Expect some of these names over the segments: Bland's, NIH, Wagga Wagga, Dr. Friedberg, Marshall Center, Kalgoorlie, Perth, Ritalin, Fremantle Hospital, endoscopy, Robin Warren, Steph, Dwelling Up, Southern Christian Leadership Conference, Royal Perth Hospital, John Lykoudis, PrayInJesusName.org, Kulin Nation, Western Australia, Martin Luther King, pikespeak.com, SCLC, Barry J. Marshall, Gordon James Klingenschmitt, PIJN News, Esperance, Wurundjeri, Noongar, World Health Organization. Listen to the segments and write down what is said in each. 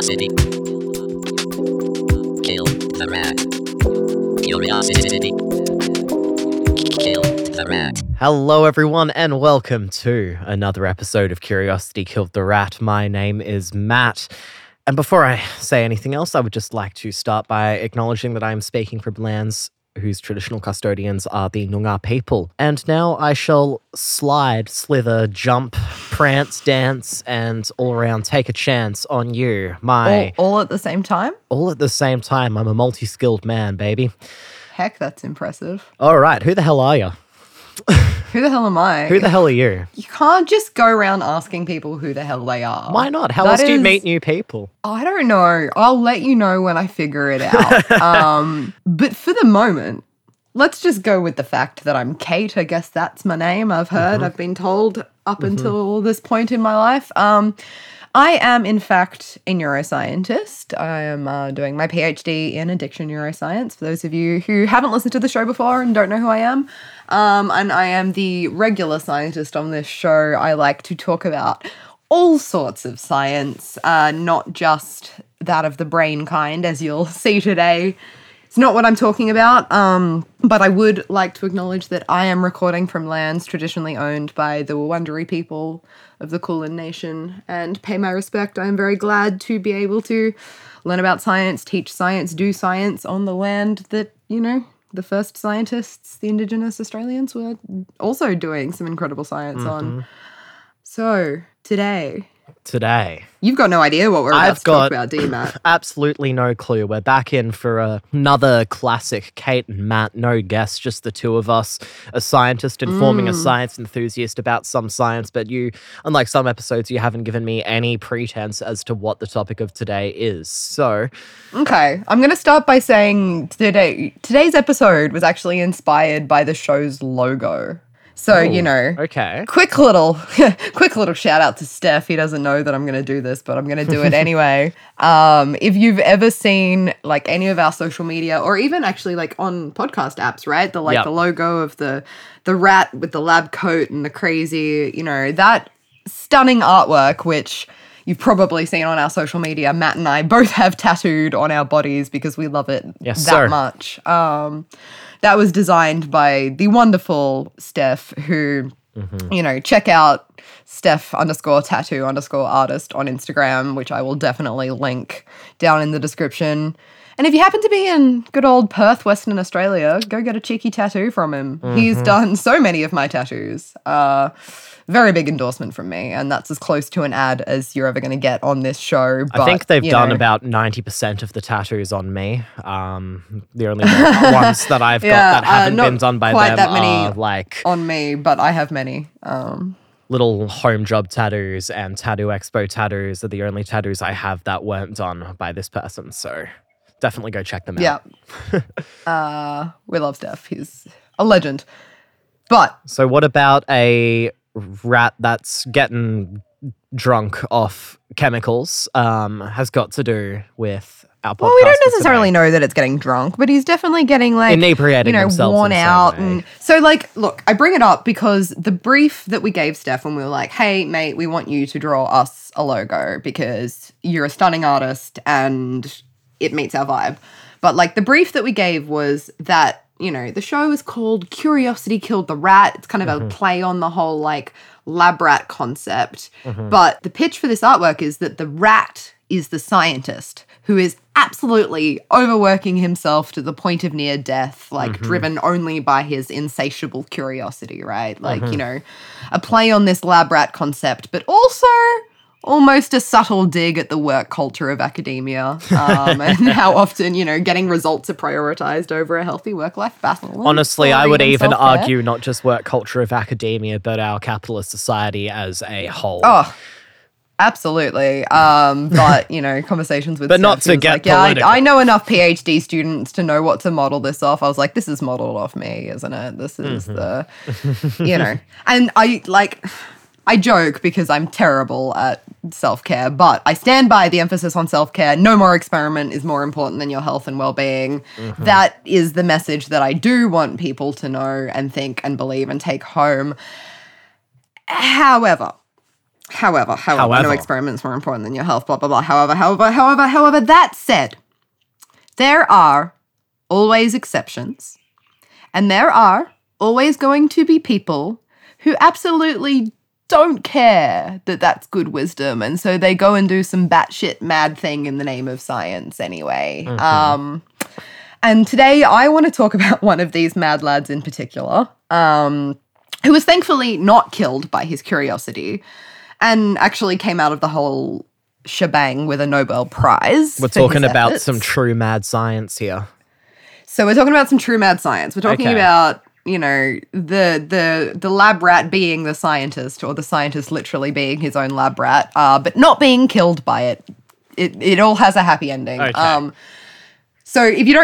Curiosity. Kill the rat. Curiosity. Kill the rat. Hello everyone and welcome to another episode of Curiosity Killed the Rat. My name is Matt. And before I say anything else, I would just like to start by acknowledging that I am speaking for Bland's, whose traditional custodians are the Noongar people. And now I shall slide, slither, jump, prance, dance, and all around take a chance on you. All at the same time? All at the same time. I'm a multi-skilled man, baby. Heck, that's impressive. All right, who the hell are you? Who the hell am I? Who the hell are you? You can't just go around asking people who the hell they are. Why not? How else do you meet new people? I don't know. I'll let you know when I figure it out. But for the moment, let's just go with the fact that I'm Kate. I guess that's my name. I've heard. Mm-hmm. I've been told up until this point in my life. I am, in fact, a neuroscientist. I am doing my PhD in addiction neuroscience, for those of you who haven't listened to the show before and don't know who I am. And I am the regular scientist on this show. I like to talk about all sorts of science, not just that of the brain kind, as you'll see today. It's not what I'm talking about, but I would like to acknowledge that I am recording from lands traditionally owned by the Wurundjeri people of the Kulin Nation, and pay my respect. I am very glad to be able to learn about science, teach science, do science on the land that, you know, the first scientists, the Indigenous Australians, were also doing some incredible science on. So, Today. You've got no idea what we're about to talk about, do you, Matt? Absolutely no clue. We're back in for another classic Kate and Matt, no guests, just the two of us, a scientist informing a science enthusiast about some science, but you, unlike some episodes, you haven't given me any pretense as to what the topic of today is, so... Okay, I'm going to start by saying today's episode was actually inspired by the show's logo. So, quick little shout out to Steph. He doesn't know that I'm going to do this, but I'm going to do it anyway. If you've ever seen like any of our social media or even actually like on podcast apps, right? The logo of the rat with the lab coat and the crazy, you know, that stunning artwork, which you've probably seen on our social media. Matt and I both have tattooed on our bodies because we love it much. That was designed by the wonderful Steph, who, you know, check out Steph_tattoo_artist on Instagram, which I will definitely link down in the description. And if you happen to be in good old Perth, Western Australia, go get a cheeky tattoo from him. He's done so many of my tattoos. Very big endorsement from me, and that's as close to an ad as you're ever going to get on this show. But, I think they've done about 90% of the tattoos on me. The only ones that I've got that haven't been done by them are like... on me, but I have many. Little home job tattoos and tattoo expo tattoos are the only tattoos I have that weren't done by this person, so... definitely go check them out. Yeah. We love Steph. He's a legend. But. So, what about a rat that's getting drunk off chemicals has got to do with our podcast? Well, we don't necessarily know that it's getting drunk, but he's definitely getting like, inebriating himself, worn out. And so, like, look, I bring it up because the brief that we gave Steph when we were like, hey, mate, we want you to draw us a logo because you're a stunning artist and. It meets our vibe. But, like, the brief that we gave was that, you know, the show is called Curiosity Killed the Rat. It's kind of a play on the whole, like, lab rat concept. But the pitch for this artwork is that the rat is the scientist who is absolutely overworking himself to the point of near death, like, driven only by his insatiable curiosity, right? Like, you know, a play on this lab rat concept, but also... almost a subtle dig at the work culture of academia and how often, you know, getting results are prioritized over a healthy work-life battle. Honestly, I would even argue not just work culture of academia, but our capitalist society as a whole. Oh, absolutely. But, you know, conversations with... but not to get like, political. I know enough PhD students to know what to model this off. I was like, this is modeled off me, isn't it? This is the, you know. And I, like... I joke because I'm terrible at self-care, but I stand by the emphasis on self-care. No more experiment is more important than your health and well-being. That is the message that I do want people to know and think and believe and take home. However, However, no experiment's more important than your health, blah, blah, blah. However, that said, there are always exceptions, and there are always going to be people who absolutely don't care that that's good wisdom, and so they go and do some batshit mad thing in the name of science anyway. Mm-hmm. And today I want to talk about one of these mad lads in particular, who was thankfully not killed by his curiosity and actually came out of the whole shebang with a Nobel Prize. We're talking about some true mad science here. So we're talking about some true mad science. We're talking about, you know, the lab rat being the scientist, or the scientist literally being his own lab rat, but not being killed by it. It all has a happy ending. Okay. So if you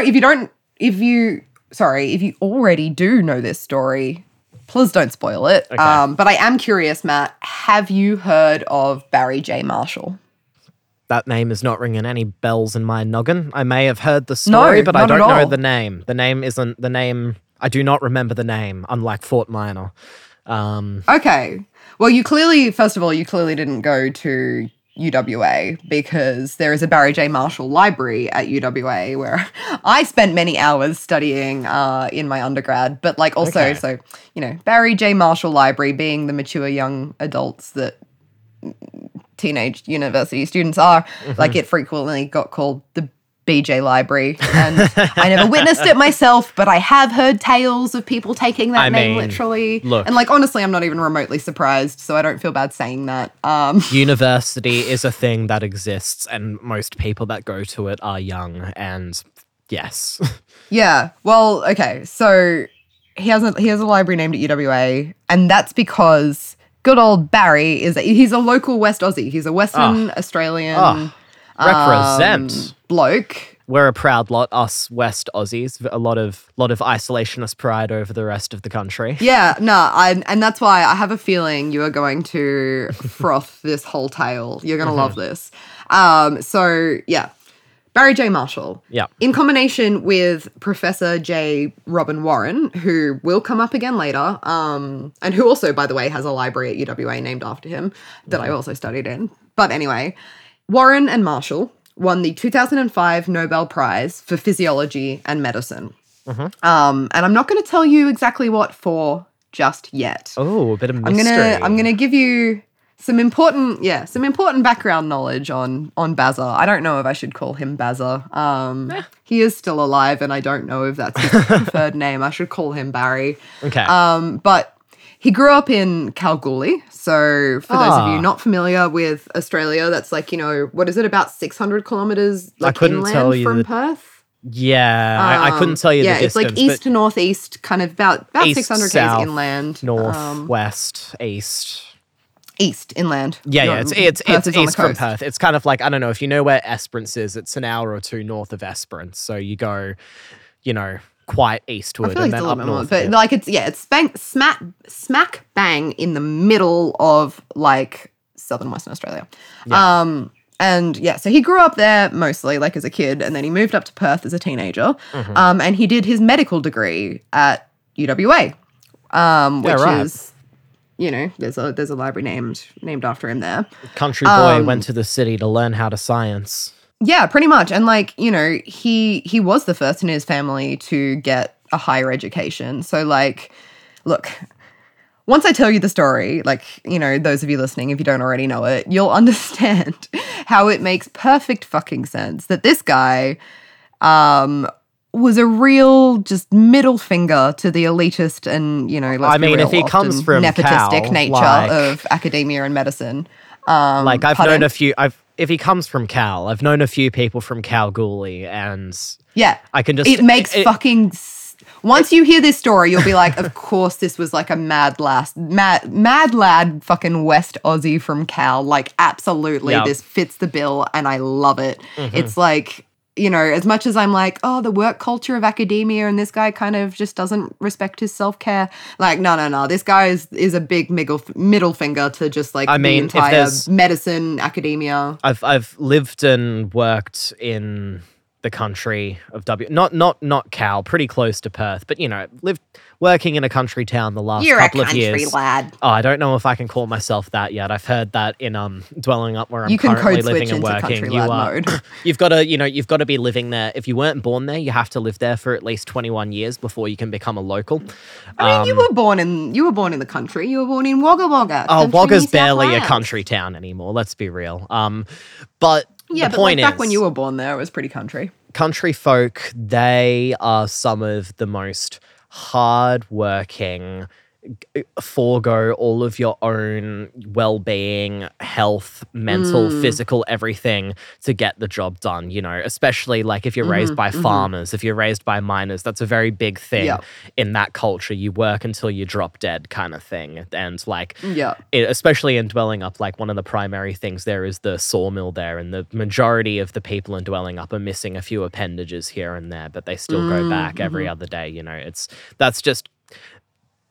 already do know this story, please don't spoil it. Okay. But I am curious, Matt, have you heard of Barry J. Marshall? That name is not ringing any bells in my noggin. I may have heard the story, but I don't know the name. I do not remember the name, unlike Fort Minor. Okay. Well, you clearly didn't go to UWA, because there is a Barry J. Marshall library at UWA where I spent many hours studying in my undergrad. But like also, so, you know, Barry J. Marshall library being the mature young adults that teenage university students are, mm-hmm. like it frequently got called the BJ library. And I never witnessed it myself, but I have heard tales of people taking that name literally. Look. And like, honestly, I'm not even remotely surprised, so I don't feel bad saying that. University is a thing that exists, and most people that go to it are young, and yes. Yeah. Well, okay. So he has a library named at UWA, and that's because good old Barry he's a local West Aussie. He's a Western Australian represent bloke. We're a proud lot, us West Aussies. A lot of isolationist pride over the rest of the country. Yeah, and that's why I have a feeling you are going to froth this whole tale. You're going to love this. So yeah, Barry J. Marshall. Yeah, in combination with Professor J. Robin Warren, who will come up again later, and who also, by the way, has a library at UWA named after him that I also studied in. But anyway, Warren and Marshall won the 2005 Nobel Prize for Physiology and Medicine. Mm-hmm. And I'm not going to tell you exactly what for just yet. Oh, a bit of mystery. I'm going to give you some important background knowledge on Bazza. I don't know if I should call him Bazza. He is still alive, and I don't know if that's his preferred name. I should call him Barry. Okay. But he grew up in Kalgoorlie, so for those of you not familiar with Australia, that's like, you know, what is it, about 600 kilometres like inland from Perth? Yeah, I couldn't tell you the distance. Yeah, it's like east to northeast, kind of about east, 600 k's inland. North, west, east. East, inland. Yeah, it's east from Perth. It's kind of like, I don't know, if you know where Esperance is, it's an hour or two north of Esperance, so you go, you know, quite eastward, I feel like, and then up north. But like it's smack bang in the middle of like southern Western Australia. Yeah. And yeah, so he grew up there mostly, like as a kid, and then he moved up to Perth as a teenager. Mm-hmm. And he did his medical degree at UWA, is, you know, there's a library named after him there. Country boy went to the city to learn how to science. Yeah, pretty much. And like, you know, he was the first in his family to get a higher education. So like, look, once I tell you the story, like, you know, those of you listening, if you don't already know it, you'll understand how it makes perfect fucking sense that this guy was a real just middle finger to the elitist and, you know, if he comes from nepotistic nature of academia and medicine. If he comes from Cal, I've known a few people from Kalgoorlie, and I can just... Once you hear this story, you'll be like, of course this was like a mad lad fucking West Aussie from Cal. Like, absolutely, This fits the bill, and I love it. Mm-hmm. It's like, you know, as much as I'm like, oh, the work culture of academia, and this guy kind of just doesn't respect his self-care. Like, no. This guy is a big middle finger to just like the entire medicine, academia. I've lived and worked in the country of W, not Cal, pretty close to Perth, but you know, lived working in a country town the last couple of years. You're a country lad. Oh, I don't know if I can call myself that yet. I've heard that in Dwelling Up, where I'm currently living and working. You are. You've got to be living there. If you weren't born there, you have to live there for at least 21 years before you can become a local. I mean, you were born in the country. You were born in Wagga Wagga. Oh, Wagga's barely a country town anymore. Let's be real. But. Yeah, the point is, back when you were born there, it was pretty country. Country folk, they are some of the most hardworking, forego all of your own well-being, health, mental, physical, everything to get the job done, you know, especially like if you're raised by farmers, if you're raised by miners, that's a very big thing in that culture. You work until you drop dead kind of thing. And like, especially in Dwelling Up, like one of the primary things there is the sawmill there, and the majority of the people in Dwelling Up are missing a few appendages here and there, but they still go back every other day, you know.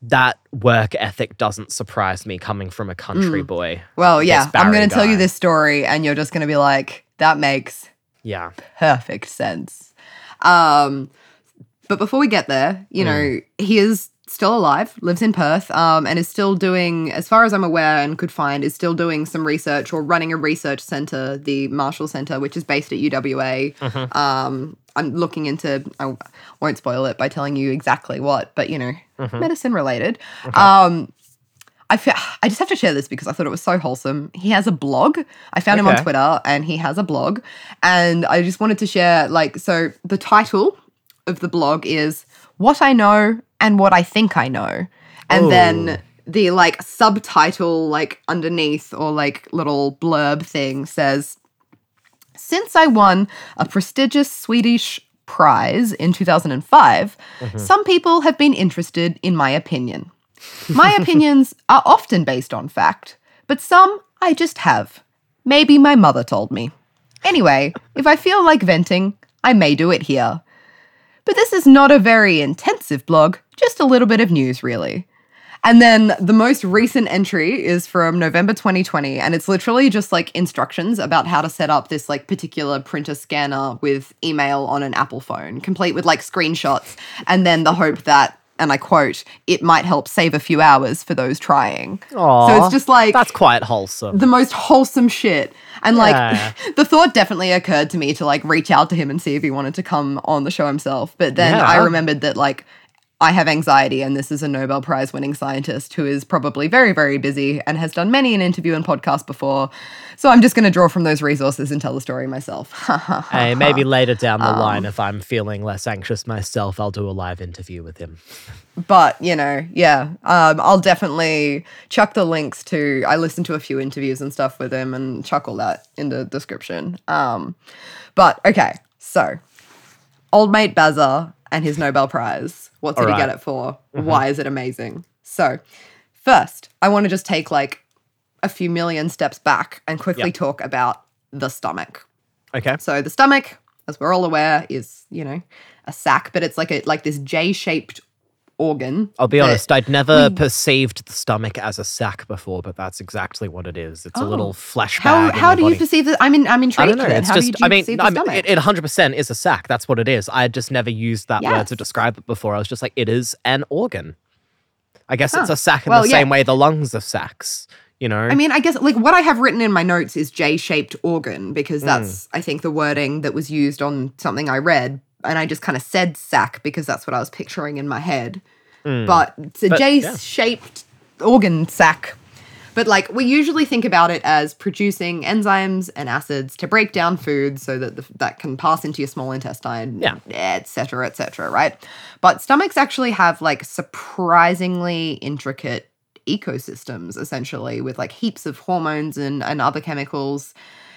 That work ethic doesn't surprise me coming from a country boy. Well, yeah, I'm going to tell you this story and you're just going to be like, that makes perfect sense. But before we get there, you know, he is still alive, lives in Perth, and is still doing, as far as I'm aware and could find, is still doing some research or running a research center, the Marshall Center, which is based at UWA. I'm looking into, I won't spoil it by telling you exactly what, but, you know, medicine related. Okay. I just have to share this because I thought it was so wholesome. He has a blog. I found him on Twitter and he has a blog. And I just wanted to share, like, so the title of the blog is What I Know and What I Think I Know. And then the, like, subtitle, like, underneath or, like, little blurb thing says, since I won a prestigious Swedish prize in 2005, some people have been interested in my opinion. My opinions are often based on fact, but some I just have. Maybe my mother told me. Anyway, if I feel like venting, I may do it here. But this is not a very intensive blog, just a little bit of news, really. And then the most recent entry is from November 2020, and it's literally just, like, instructions about how to set up this, like, particular printer scanner with email on an Apple phone, complete with, like, screenshots, and then the hope that, and I quote, it might help save a few hours for those trying. Aww, so it's just, like... That's quite wholesome. The most wholesome shit. And, like, the thought definitely occurred to me to, like, reach out to him and see if he wanted to come on the show himself. But then I remembered that, like... I have anxiety, and this is a Nobel Prize-winning scientist who is probably very, very busy and has done many an interview and podcast before. So I'm just going to draw from those resources and tell the story myself. Hey, maybe later down the line, if I'm feeling less anxious myself, I'll do a live interview with him. But, you know, I'll definitely chuck the links to – I listened to a few interviews and stuff with him and chuck all that in the description. But, okay, so old mate Bazza and his Nobel Prize. What did he get it for? Why is it amazing? So first, I want to just take like a few million steps back and quickly talk about the stomach. Okay. So the stomach, as we're all aware, is, you know, a sac, but it's like a this J-shaped organ. I'll be honest, I'd never perceived the stomach as a sac before, but that's exactly what it is. It's a little flesh bag. How do you perceive it? I'm intrigued. I don't know. It's how just, it 100% is a sac. That's what it is. I had just never used that word to describe it before. I was just like, it is an organ. I guess it's a sac in the same way the lungs are sacs. You know? I mean, I guess, like, what I have written in my notes is J-shaped organ because that's, I think, the wording that was used on something I read. And I just kind of said sac because that's what I was picturing in my head. But it's a J-shaped organ sac. But, like, we usually think about it as producing enzymes and acids to break down food so that that can pass into your small intestine, et cetera, right? But stomachs actually have, like, surprisingly intricate ecosystems, essentially, with, like, heaps of hormones and other chemicals.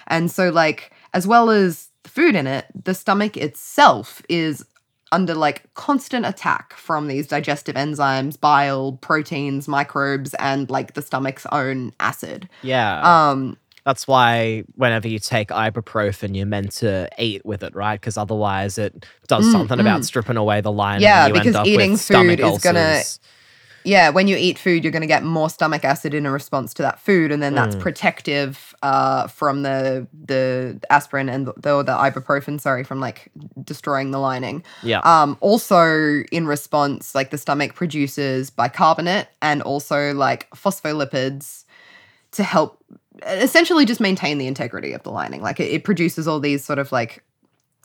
And so, like, as well as food in it, the stomach itself is under like constant attack from these digestive enzymes, bile, proteins, microbes, and like the stomach's own acid. That's why whenever you take ibuprofen, you're meant to eat with it, right? Because otherwise it does something about stripping away the lining. Yeah, and you because end up eating with food stomach ulcers. Yeah, when you eat food, you're going to get more stomach acid in a response to that food, and then that's protective from the aspirin and the ibuprofen, from like destroying the lining. Yeah. Also, in response, like the stomach produces bicarbonate and also like phospholipids to help essentially just maintain the integrity of the lining. Like it produces all these sort of like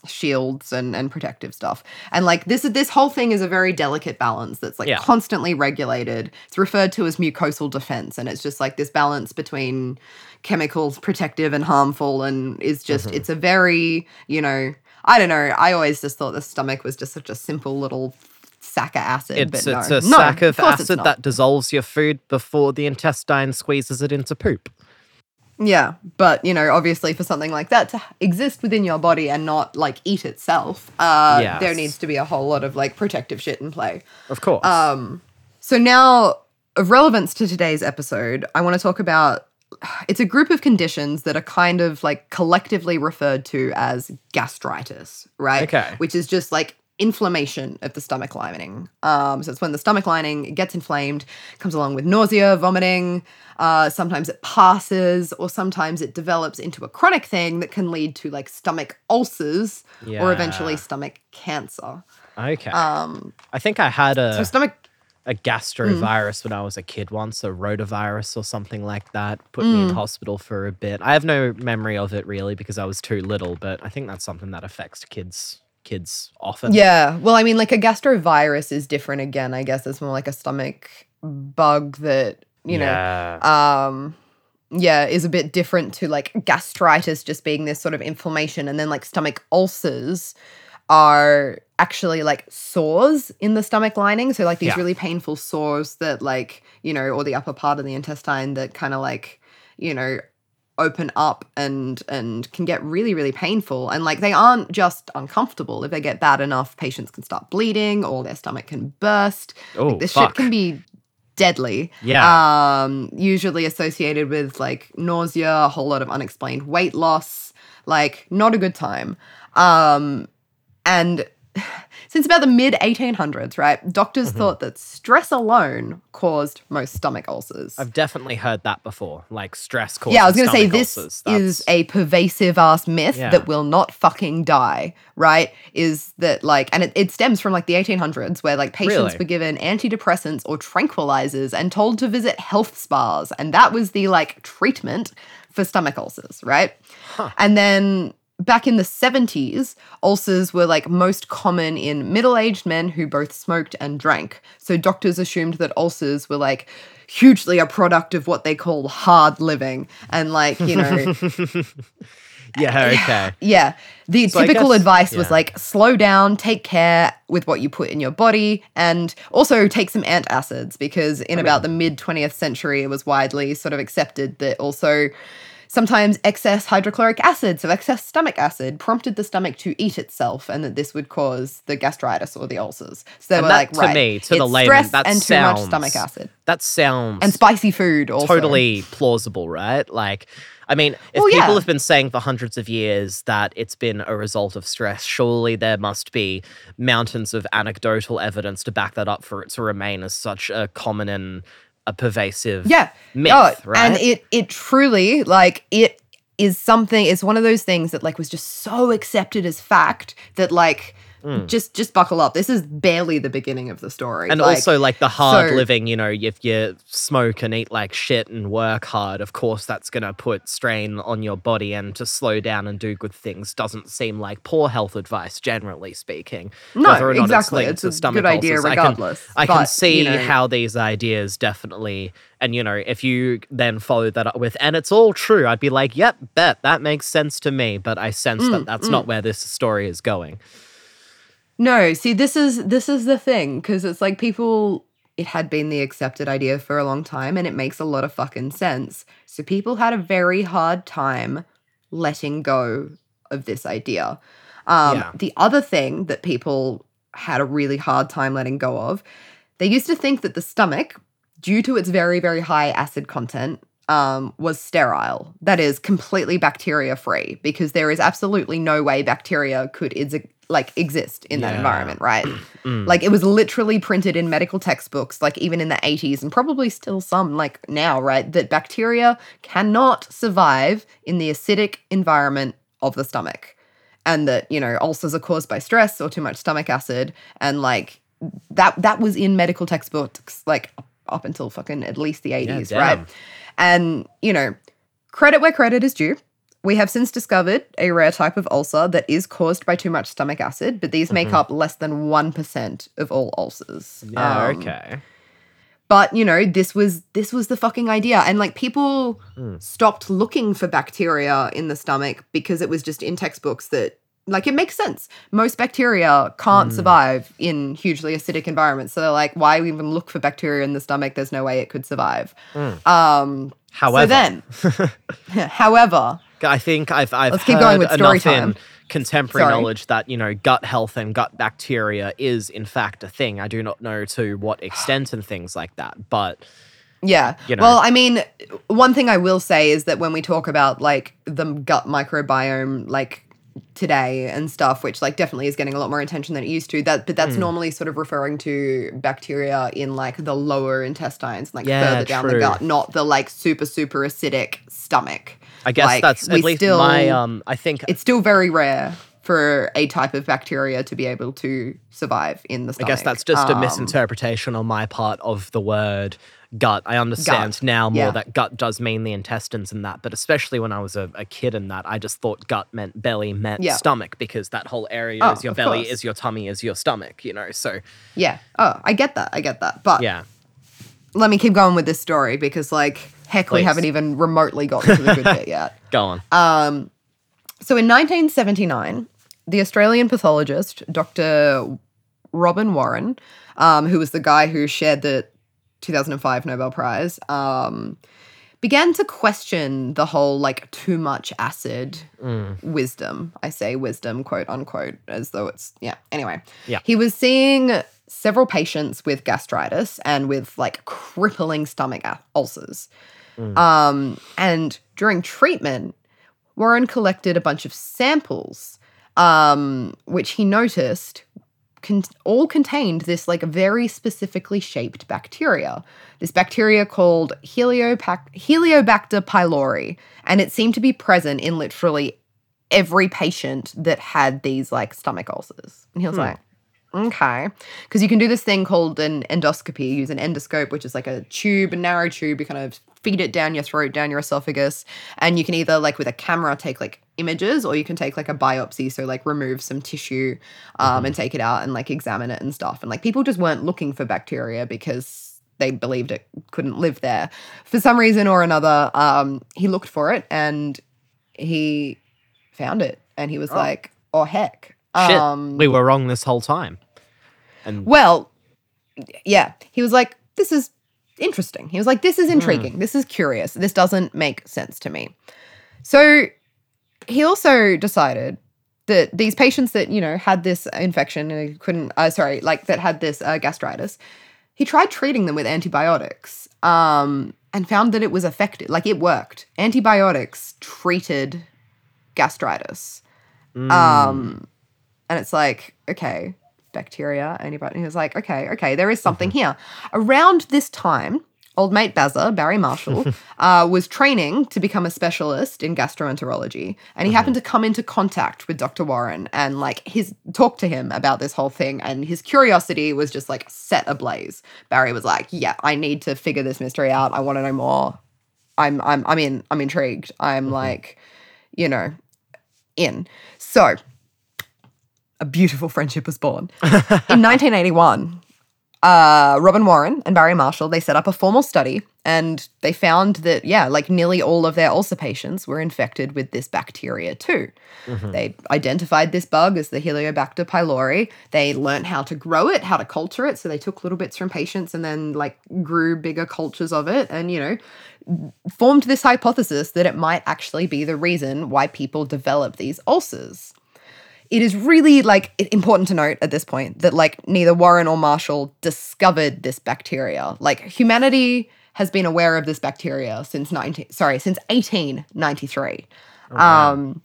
shields and protective stuff. And like this whole thing is a very delicate balance that's like constantly regulated. It's referred to as mucosal defense, and it's just like this balance between chemicals, protective and harmful, and is just it's a very, you know, I don't know, I always just thought the stomach was just such a simple little sack of acid. It's a sack of acid that dissolves your food before the intestine squeezes it into poop. Yeah, but, you know, obviously for something like that to exist within your body and not, like, eat itself, there needs to be a whole lot of, like, protective shit in play. Of course. So now, of relevance to today's episode, I want to talk about, it's a group of conditions that are kind of, like, collectively referred to as gastritis, right? Okay. Which is just, like, inflammation of the stomach lining. So it's when the stomach lining gets inflamed, comes along with nausea, vomiting. Sometimes it passes, or sometimes it develops into a chronic thing that can lead to like stomach ulcers or eventually stomach cancer. Okay. I think I had a gastrovirus when I was a kid once, a rotavirus or something like that. Put me in hospital for a bit. I have no memory of it really because I was too little, but I think that's something that affects kids often. Yeah. Well, I mean, like a gastrovirus is different again, I guess. It's more like a stomach bug that, you know, is a bit different to like gastritis just being this sort of inflammation. And then like stomach ulcers are actually like sores in the stomach lining. So like these really painful sores that like, you know, or the upper part of the intestine that kind of like, you know, open up and can get really, really painful. And like they aren't just uncomfortable. If they get bad enough, patients can start bleeding or their stomach can burst. Oh, like, this shit can be deadly. Yeah. Usually associated with like nausea, a whole lot of unexplained weight loss, like not a good time. And since about the mid-1800s, right, doctors thought that stress alone caused most stomach ulcers. I've definitely heard that before, like stress causes stomach ulcers. Yeah, I was going to say this is a pervasive-ass myth that will not fucking die, right, is that like, and it stems from like the 1800s where like patients were given antidepressants or tranquilizers and told to visit health spas, and that was the like treatment for stomach ulcers, right? Huh. And then back in the 70s, ulcers were like most common in middle-aged men who both smoked and drank. So doctors assumed that ulcers were like hugely a product of what they call hard living and like, you know. Yeah, okay. Yeah. The typical advice was like slow down, take care with what you put in your body, and also take some antacids because about the mid-20th century it was widely sort of accepted that also sometimes excess hydrochloric acid, so excess stomach acid, prompted the stomach to eat itself, and that this would cause the gastritis or the ulcers. So they were like, right, to me, to the layman, that and sounds, too much stomach acid. That sounds and spicy food also totally plausible, right? Like, I mean, if people have been saying for hundreds of years that it's been a result of stress, surely there must be mountains of anecdotal evidence to back that up for it to remain as such a common and a pervasive myth, right? And it truly, like, it is something, it's one of those things that, like, was just so accepted as fact that, like, just buckle up. This is barely the beginning of the story. And like, also, like, the hard living, you know, if you smoke and eat like shit and work hard, of course that's going to put strain on your body, and to slow down and do good things doesn't seem like poor health advice, generally speaking. No, whether or not exactly. It's a good idea regardless. I can see, you know, how these ideas definitely, and, you know, if you then follow that up with, and it's all true, I'd be like, yep, bet, that makes sense to me. But I sense that's not where this story is going. No, see, this is the thing, because it's like people, it had been the accepted idea for a long time, and it makes a lot of fucking sense. So people had a very hard time letting go of this idea. The other thing that people had a really hard time letting go of, they used to think that the stomach, due to its very, very high acid content, was sterile, that is completely bacteria-free, because there is absolutely no way bacteria could exist in that environment, right? Like, it was literally printed in medical textbooks, like, even in the 80s, and probably still some, like, now, right, that bacteria cannot survive in the acidic environment of the stomach, and that, you know, ulcers are caused by stress or too much stomach acid, and, like, that was in medical textbooks, like, up until fucking at least the 80s, right? And, you know, credit where credit is due. We have since discovered a rare type of ulcer that is caused by too much stomach acid, but these make up less than 1% of all ulcers. Yeah, okay. But, you know, this was the fucking idea. And, like, people stopped looking for bacteria in the stomach because it was just in textbooks that, like, it makes sense. Most bacteria can't survive in hugely acidic environments. So they're like, why even look for bacteria in the stomach? There's no way it could survive. However, I think I've heard enough in contemporary knowledge that, you know, gut health and gut bacteria is, in fact, a thing. I do not know to what extent and things like that, but... Yeah. You know. Well, I mean, one thing I will say is that when we talk about, like, the gut microbiome, like, today and stuff, which, like, definitely is getting a lot more attention than it used to, but that's normally sort of referring to bacteria in, like, the lower intestines, like, further down the gut, not the, like, super, super acidic stomach. I guess, like, that's at least still, my, I think... It's still very rare for a type of bacteria to be able to survive in the stomach. I guess that's just a misinterpretation on my part of the word gut. I understand now more that gut does mean the intestines and that, but especially when I was a kid and that, I just thought gut meant belly meant stomach, because that whole area is your belly, is your tummy, is your stomach, you know, so... Yeah. Oh, I get that. But let me keep going with this story because, like, heck, please. We haven't even remotely gotten to the good bit yet. Go on. So in 1979... the Australian pathologist, Dr. Robin Warren, who was the guy who shared the 2005 Nobel Prize, began to question the whole, like, too much acid wisdom. I say wisdom, quote unquote, as though it's, anyway. Yeah. He was seeing several patients with gastritis and with, like, crippling stomach ulcers. And during treatment, Warren collected a bunch of samples, which he noticed all contained this, like, very specifically shaped bacteria. This bacteria called Helicobacter pylori, and it seemed to be present in literally every patient that had these, like, stomach ulcers. And he was like, okay. Because you can do this thing called an endoscopy. You use an endoscope, which is like a narrow tube. You kind of feed it down your throat, down your esophagus, and you can either, like, with a camera take, like, images, or you can take, like, a biopsy, so, like, remove some tissue and take it out and, like, examine it and stuff. And, like, people just weren't looking for bacteria because they believed it couldn't live there. For some reason or another, he looked for it and he found it, and he was like, oh, heck. Shit, we were wrong this whole time. And he was like, this is interesting. He was like, this is intriguing. This is curious. This doesn't make sense to me. So he also decided that these patients that, you know, had this infection and that had this gastritis, he tried treating them with antibiotics and found that it was effective. Like, it worked. Antibiotics treated gastritis. And it's like, okay, bacteria, antibiotics. He was like, okay, there is something here. Around this time, old mate Bazza, Barry Marshall, was training to become a specialist in gastroenterology, and he happened to come into contact with Dr. Warren and, like, talk to him about this whole thing, and his curiosity was just, like, set ablaze. Barry was like, yeah, I need to figure this mystery out. I want to know more. I'm intrigued. I'm like, you know, in. So a beautiful friendship was born. In 1981... Robin Warren and Barry Marshall, they set up a formal study, and they found that, like, nearly all of their ulcer patients were infected with this bacteria too. They identified this bug as the Helicobacter pylori. They learned how to grow it, how to culture it. So they took little bits from patients and then, like, grew bigger cultures of it and, you know, formed this hypothesis that it might actually be the reason why people develop these ulcers. It is really, like, important to note at this point that, like, neither Warren or Marshall discovered this bacteria. Like, humanity has been aware of this bacteria since 1893. Okay.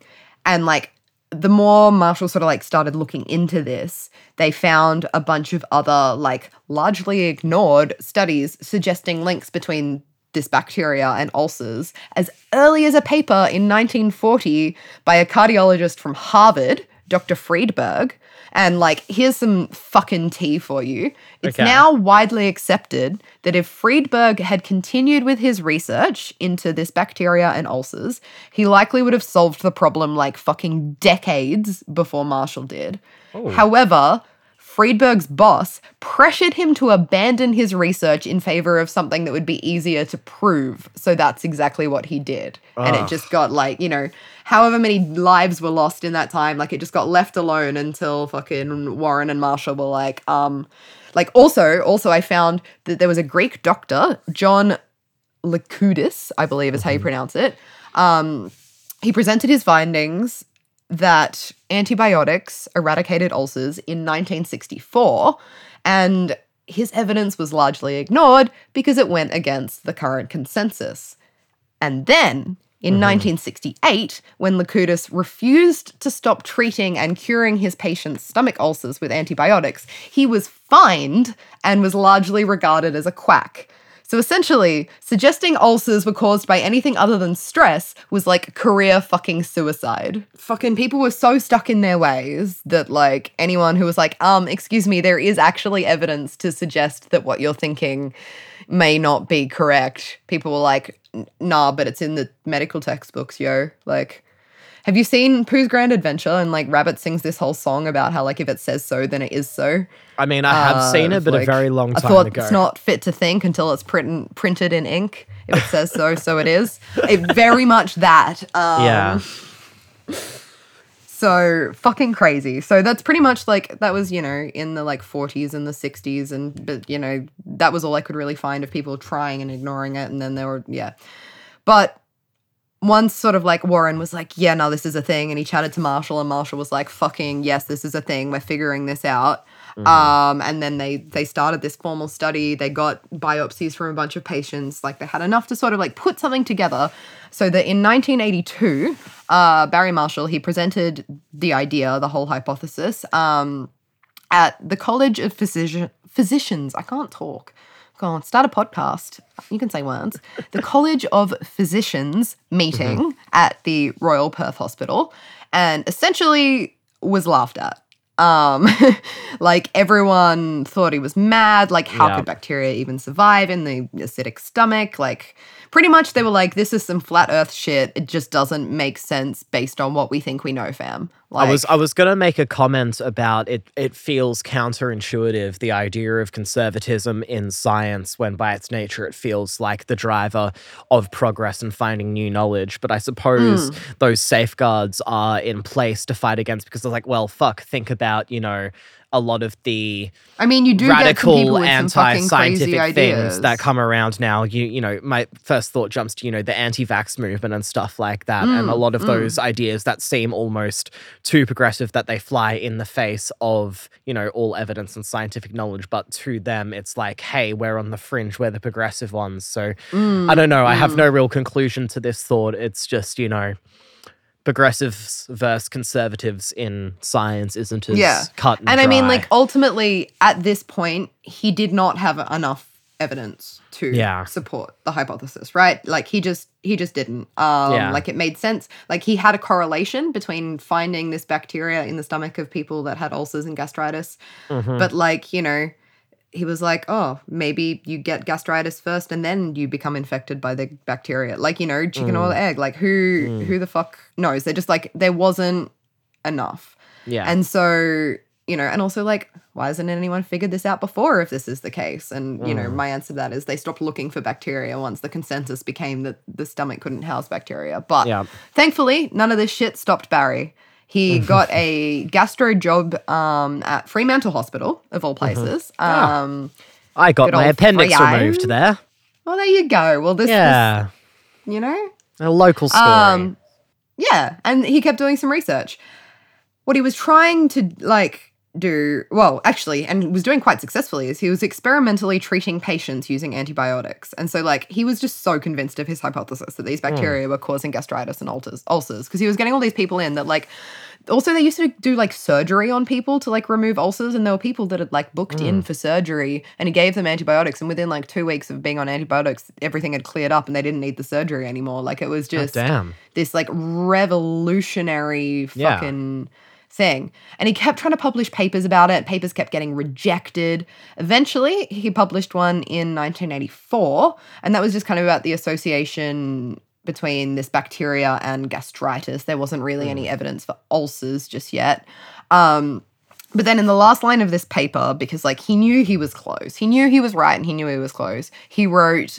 And like the more Marshall sort of like started looking into this, they found a bunch of other like largely ignored studies suggesting links between this bacteria and ulcers as early as a paper in 1940 by a cardiologist from Harvard, Dr. Friedberg. And like, here's some fucking tea for you. It's now widely accepted that if Friedberg had continued with his research into this bacteria and ulcers, he likely would have solved the problem like fucking decades before Marshall did. Oh. However, Friedberg's boss pressured him to abandon his research in favor of something that would be easier to prove. So that's exactly what he did. Ugh. And it just got like, you know, however many lives were lost in that time, like it just got left alone until fucking Warren and Marshall were like, also I found that there was a Greek doctor, John Lykoudis, I believe is how you pronounce it. He presented his findings that antibiotics eradicated ulcers in 1964, and his evidence was largely ignored because it went against the current consensus. And then in 1968, when Lykoudis refused to stop treating and curing his patients' stomach ulcers with antibiotics, he was fined and was largely regarded as a quack. So essentially, suggesting ulcers were caused by anything other than stress was like career fucking suicide. Fucking people were so stuck in their ways that like anyone who was like, excuse me, there is actually evidence to suggest that what you're thinking may not be correct. People were like, nah, but it's in the medical textbooks, yo. Like, have you seen Pooh's Grand Adventure? And like Rabbit sings this whole song about how like if it says so, then it is so. I mean, I have seen it, but like, a very long time ago. I thought it's not fit to think until it's printed in ink. If it says so, so it is. It very much that. Yeah. So fucking crazy. So that's pretty much like, that was, you know, in the like 40s and the 60s. And, but, you know, that was all I could really find of people trying and ignoring it. And then there were, yeah. But once sort of like Warren was like, yeah, no, this is a thing. And he chatted to Marshall and Marshall was like, fucking, yes, this is a thing. We're figuring this out. Mm-hmm. And then they started this formal study. They got biopsies from a bunch of patients. Like they had enough to sort of like put something together. So that in 1982, Barry Marshall, he presented the idea, the whole hypothesis, at the College of Physicians. I can't talk. Go on, start a podcast. You can say words. The College of Physicians meeting at the Royal Perth Hospital, and essentially was laughed at. Like everyone thought he was mad. Like how could bacteria even survive in the acidic stomach? Like pretty much they were like, this is some flat earth shit. It just doesn't make sense based on what we think we know, fam. Like, I was gonna make a comment about it feels counterintuitive, the idea of conservatism in science when by its nature it feels like the driver of progress and finding new knowledge. But I suppose those safeguards are in place to fight against because they're like, well, fuck, think about, you know, a lot of the you do radical anti-scientific things that come around now. You know, my first thought jumps to, you know, the anti-vax movement and stuff like that. And a lot of those ideas that seem almost too progressive that they fly in the face of, you know, all evidence and scientific knowledge. But to them, it's like, hey, we're on the fringe. We're the progressive ones. So I don't know. I have no real conclusion to this thought. It's just, you know, progressives versus conservatives in science isn't as cut and dry. I mean, like, ultimately, at this point, he did not have enough evidence to support the hypothesis, right? Like, he just didn't. Like, it made sense. Like, he had a correlation between finding this bacteria in the stomach of people that had ulcers and gastritis. But, like, you know, he was like, oh, maybe you get gastritis first and then you become infected by the bacteria. Like, you know, chicken or the egg. Like, who the fuck knows? They're just like, there wasn't enough. Yeah. And so, you know, and also like, why hasn't anyone figured this out before if this is the case? And, you know, my answer to that is they stopped looking for bacteria once the consensus became that the stomach couldn't house bacteria. But thankfully, none of this shit stopped Barry. He got a gastro job at Fremantle Hospital, of all places. I got my appendix removed there. Well, there you go. Well, this was, you know, a local story. And he kept doing some research. What he was trying to, like, do, well, actually, and was doing quite successfully, is he was experimentally treating patients using antibiotics. And so, like, he was just so convinced of his hypothesis that these bacteria were causing gastritis and ulcers, because he was getting all these people in that, like, also they used to do, like, surgery on people to, like, remove ulcers, and there were people that had, like, booked in for surgery, and he gave them antibiotics, and within, like, 2 weeks of being on antibiotics, everything had cleared up and they didn't need the surgery anymore. Like, it was just this, like, revolutionary fucking... thing. And he kept trying to publish papers about it. Papers kept getting rejected. Eventually, he published one in 1984, and that was just kind of about the association between this bacteria and gastritis. There wasn't really any evidence for ulcers just yet. But then in the last line of this paper, because, like, he knew he was close. He knew he was right and he knew he was close. He wrote...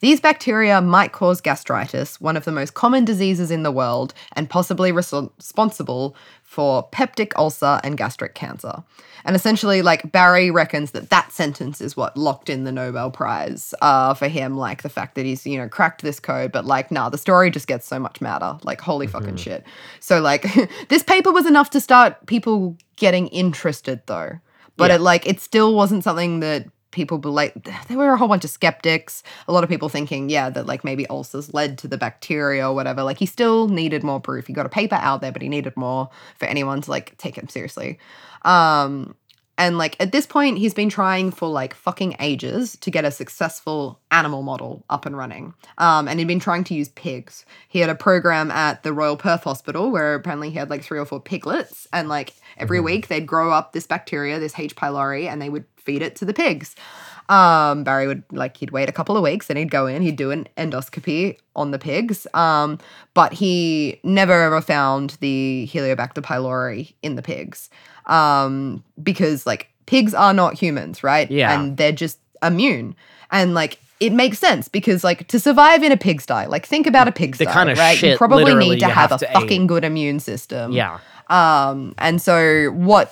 these bacteria might cause gastritis, one of the most common diseases in the world, and possibly responsible for peptic ulcer and gastric cancer. And essentially, like, Barry reckons that that sentence is what locked in the Nobel Prize for him, like, the fact that he's, you know, cracked this code, but, like, nah, the story just gets so much madder. Like, holy fucking shit. So, like, this paper was enough to start people getting interested, though. But it, like, it still wasn't something that... people there were a whole bunch of skeptics, a lot of people thinking, that, like, maybe ulcers led to the bacteria or whatever. Like, he still needed more proof. He got a paper out there, but he needed more for anyone to, like, take him seriously. And, like, at this point, he's been trying for, like, fucking ages to get a successful animal model up and running. And he'd been trying to use pigs. He had a program at the Royal Perth Hospital where apparently he had, like, 3 or 4 piglets. And, like, every week they'd grow up this bacteria, this H. pylori, and they would feed it to the pigs. Barry would, like, he'd wait a couple of weeks and he'd go in, he'd do an endoscopy on the pigs. But he never ever found the Helicobacter pylori in the pigs. Because, like, pigs are not humans, right? Yeah. And they're just immune. And, like, it makes sense because, like, to survive in a pigsty, like, think about a pigsty, the kind of right? Shit, you probably need to have a fucking good immune system. Yeah. And so what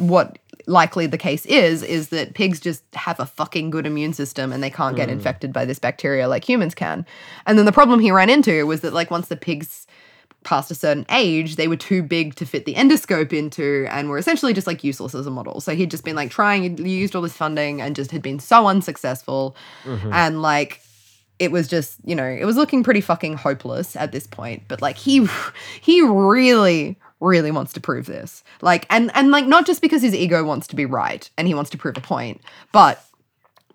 likely the case is that pigs just have a fucking good immune system and they can't get infected by this bacteria like humans can. And then the problem he ran into was that, like, once the pigs past a certain age, they were too big to fit the endoscope into and were essentially just, like, useless as a model. So he'd just been, like, trying, he'd used all this funding and just had been so unsuccessful. And, like, it was just, you know, it was looking pretty fucking hopeless at this point. But, like, he really... really wants to prove this. Like, and like, not just because his ego wants to be right and he wants to prove a point, but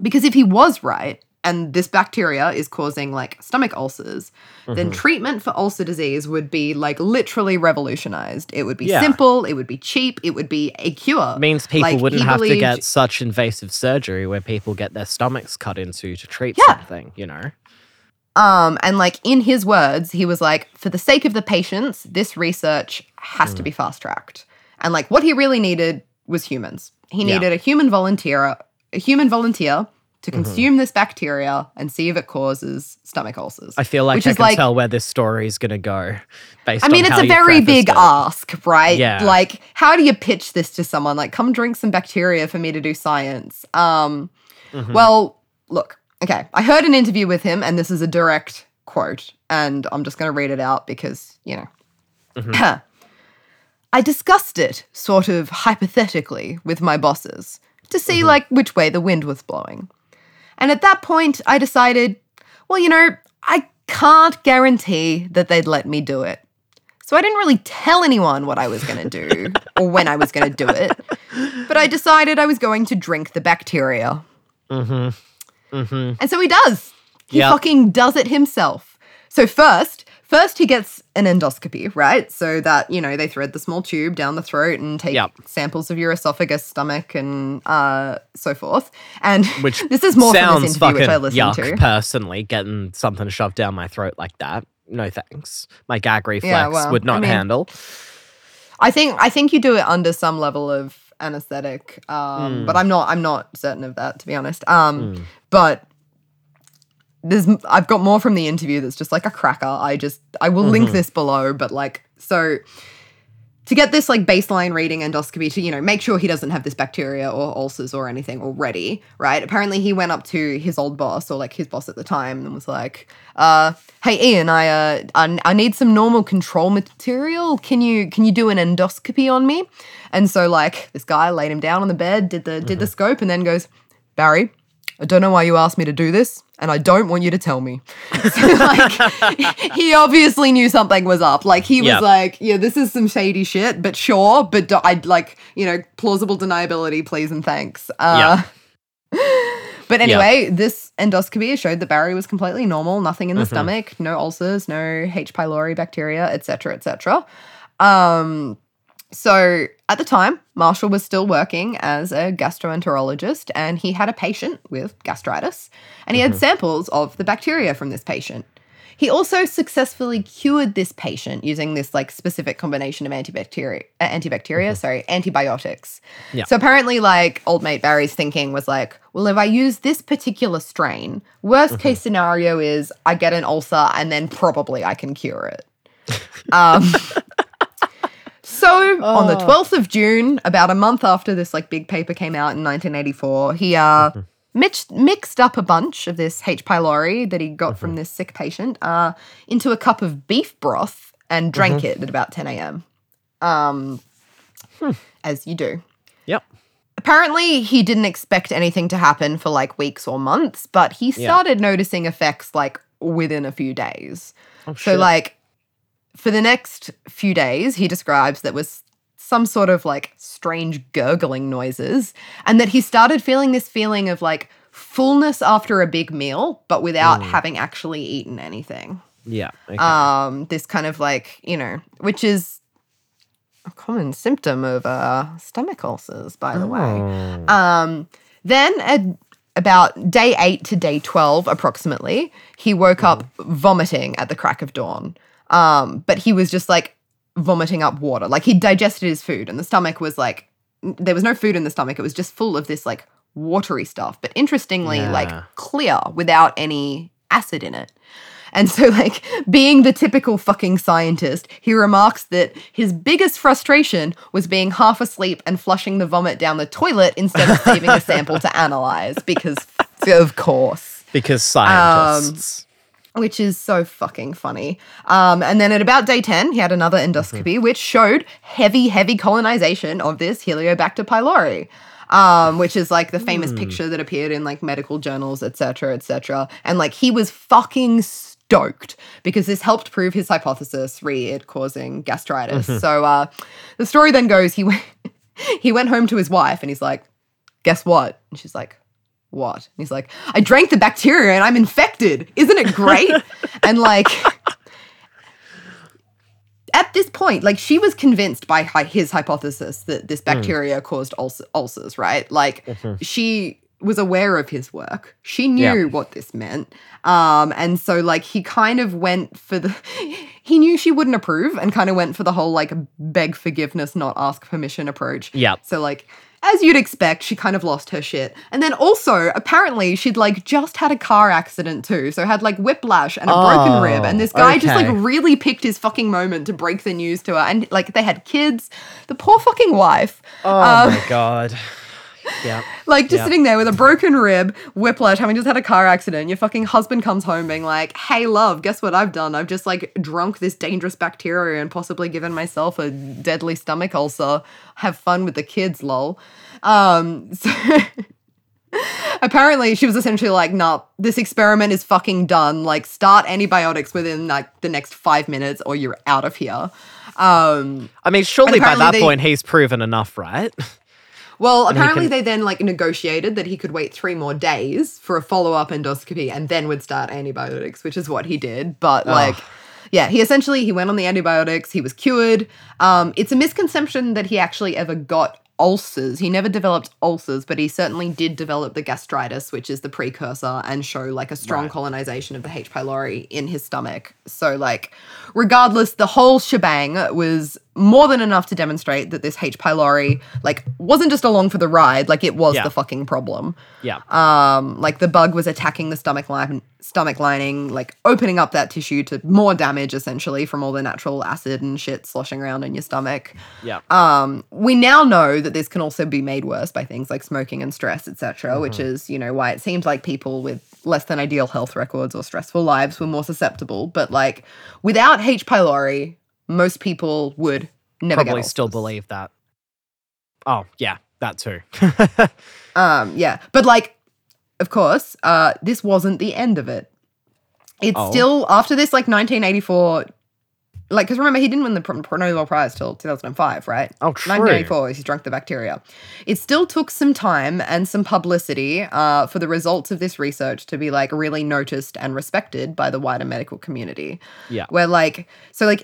because if he was right and this bacteria is causing, like, stomach ulcers, then treatment for ulcer disease would be, like, literally revolutionized. It would be simple, it would be cheap, it would be a cure. It means people, like, wouldn't have to get such invasive surgery where people get their stomachs cut into to treat something, you know? And, like, in his words, he was like, for the sake of the patients, this research has to be fast-tracked. And, like, what he really needed was humans. He needed a human volunteer to consume this bacteria and see if it causes stomach ulcers. I feel like I can, like, tell where this story is going to go based on how you prefaced it. I mean, it's a very big ask, right? Yeah. Like, how do you pitch this to someone? Like, come drink some bacteria for me to do science. Well, look. Okay, I heard an interview with him, and this is a direct quote, and I'm just going to read it out because, you know. I discussed it sort of hypothetically with my bosses to see, like, which way the wind was blowing. And at that point, I decided, well, you know, I can't guarantee that they'd let me do it. So I didn't really tell anyone what I was going to do or when I was going to do it, but I decided I was going to drink the bacteria. And so he does. He fucking does it himself. So first he gets an endoscopy, right? So that, you know, they thread the small tube down the throat and take samples of your esophagus, stomach, and so forth. And which this is more from this interview, which I listened to. Personally, getting something shoved down my throat like that, no thanks. My gag reflex would not handle. I think you do it under some level of anesthetic, but I'm not certain of that, to be honest. But I've got more from the interview that's just like a cracker. I will link this below, but, like, so to get this, like, baseline reading endoscopy to, you know, make sure he doesn't have this bacteria or ulcers or anything already, right? Apparently he went up to his old boss, or, like, his boss at the time, and was like, hey, Ian, I need some normal control material. Can you do an endoscopy on me? And so, like, this guy laid him down on the bed, did the scope, and then goes, Barry, I don't know why you asked me to do this, and I don't want you to tell me. So, like, he obviously knew something was up. Like, he was like, yeah, this is some shady shit, but sure, but I'd like, you know, plausible deniability, please and thanks. But anyway, this endoscopy showed that Barry was completely normal, nothing in the stomach, no ulcers, no H. pylori bacteria, et cetera, et cetera. So at the time, Marshall was still working as a gastroenterologist, and he had a patient with gastritis, and he had samples of the bacteria from this patient. He also successfully cured this patient using this, like, specific combination of antibiotics. Yeah. So apparently, like, old mate Barry's thinking was like, well, if I use this particular strain, worst case scenario is I get an ulcer and then probably I can cure it. So on the 12th of June, about a month after this, like, big paper came out in 1984, he mixed up a bunch of this H. pylori that he got from this sick patient into a cup of beef broth and drank it at about 10 a.m., as you do. Yep. Apparently, he didn't expect anything to happen for, like, weeks or months, but he started noticing effects, like, within a few days. Oh, so, like, for the next few days, he describes there was some sort of, like, strange gurgling noises, and that he started feeling this feeling of, like, fullness after a big meal but without having actually eaten anything. Yeah. Okay. This kind of, like, you know, which is a common symptom of stomach ulcers, by the way. Then about day 8 to day 12 approximately, he woke up vomiting at the crack of dawn. But he was just, like, vomiting up water. Like, he digested his food, and the stomach was, like, there was no food in the stomach. It was just full of this, like, watery stuff. But interestingly, like, clear without any acid in it. And so, like, being the typical fucking scientist, he remarks that his biggest frustration was being half asleep and flushing the vomit down the toilet instead of saving a sample to analyze, because, of course. Because scientists. Which is so fucking funny. And then at about day 10, he had another endoscopy, which showed heavy, heavy colonization of this Helicobacter pylori, which is, like, the famous picture that appeared in, like, medical journals, et cetera, et cetera. And, like, he was fucking stoked because this helped prove his hypothesis, it causing gastritis. So the story then goes, he went home to his wife, and he's like, guess what? And she's like, what? And he's like, I drank the bacteria and I'm infected. Isn't it great? And, like, at this point, like, she was convinced by his hypothesis that this bacteria caused ulcers, right? Like, she was aware of his work. She knew what this meant. And so, like, he kind of went for the he knew she wouldn't approve, and kind of went for the whole, like, beg forgiveness, not ask permission approach. Yeah. So, like, as you'd expect, she kind of lost her shit. And then also, apparently, she'd, like, just had a car accident too, so had, like, whiplash and a broken rib. And this guy just, like, really picked his fucking moment to break the news to her. And, like, they had kids. The poor fucking wife. Oh, my God. Yeah. Like, just sitting there with a broken rib, whiplash, having just had a car accident. Your fucking husband comes home being like, hey, love, guess what I've done? I've just, like, drunk this dangerous bacteria and possibly given myself a deadly stomach ulcer. Have fun with the kids, lol. So apparently she was essentially like, nah, this experiment is fucking done. Like, start antibiotics within, like, the next 5 minutes or you're out of here. I mean, surely by that point he's proven enough, right? Well, and apparently they then, like, negotiated that he could wait 3 more days for a follow-up endoscopy and then would start antibiotics, which is what he did. But, like, yeah, he went on the antibiotics. He was cured. It's a misconception that he actually ever got ulcers. He never developed ulcers, but he certainly did develop the gastritis, which is the precursor, and show, like, a strong colonization of the H. pylori in his stomach. So, like, regardless, the whole shebang was more than enough to demonstrate that this H. pylori, wasn't just along for the ride. It was the fucking problem. Yeah. The bug was attacking the stomach lining, opening up that tissue to more damage, essentially, from all the natural acid and shit sloshing around in your stomach. Yeah. We now know that this can also be made worse by things like smoking and stress, etc., mm-hmm. which is, why it seems like people with less than ideal health records or stressful lives were more susceptible. But, without H. pylori, most people would never probably get still believe that. Oh, yeah, that too. Yeah. But, of course, this wasn't the end of it. It's still, after this, 1984, because remember, he didn't win the Nobel Prize till 2005, right? Oh, true. 1984, he drunk the bacteria. It still took some time and some publicity for the results of this research to be, really noticed and respected by the wider medical community. Yeah. Where,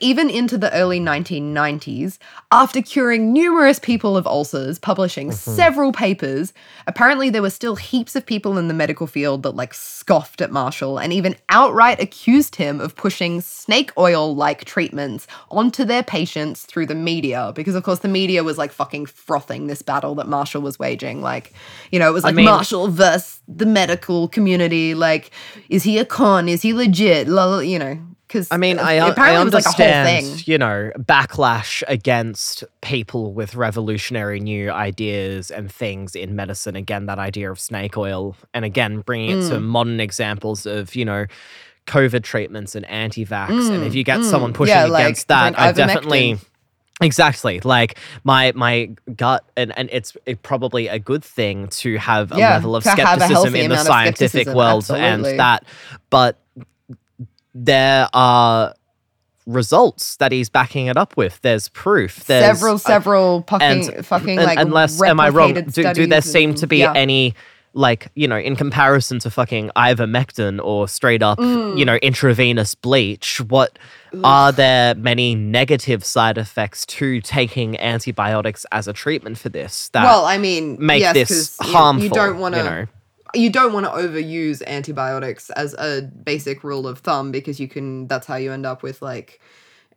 even into the early 1990s, after curing numerous people of ulcers, publishing mm-hmm. several papers, apparently there were still heaps of people in the medical field that, scoffed at Marshall and even outright accused him of pushing snake oil-like treatment onto their patients through the media, because of course the media was fucking frothing this battle that Marshall was waging. It was Marshall versus the medical community. Is he a con? Is he legit? Because I understand it was a whole thing. Backlash against people with revolutionary new ideas and things in medicine. Again, that idea of snake oil, and again bringing it to modern examples of COVID treatments and anti-vax, and if you get someone pushing against that, I definitely, exactly, my gut, and it's probably a good thing to have a level of skepticism in the scientific world, absolutely. And that, but there are results that he's backing it up with. There's proof. There's several unless, am I wrong? Do there seem to be any? In comparison to fucking ivermectin or straight up, intravenous bleach, what are there many negative side effects to taking antibiotics as a treatment for this that make this harmful? You don't want to overuse antibiotics as a basic rule of thumb, because that's how you end up with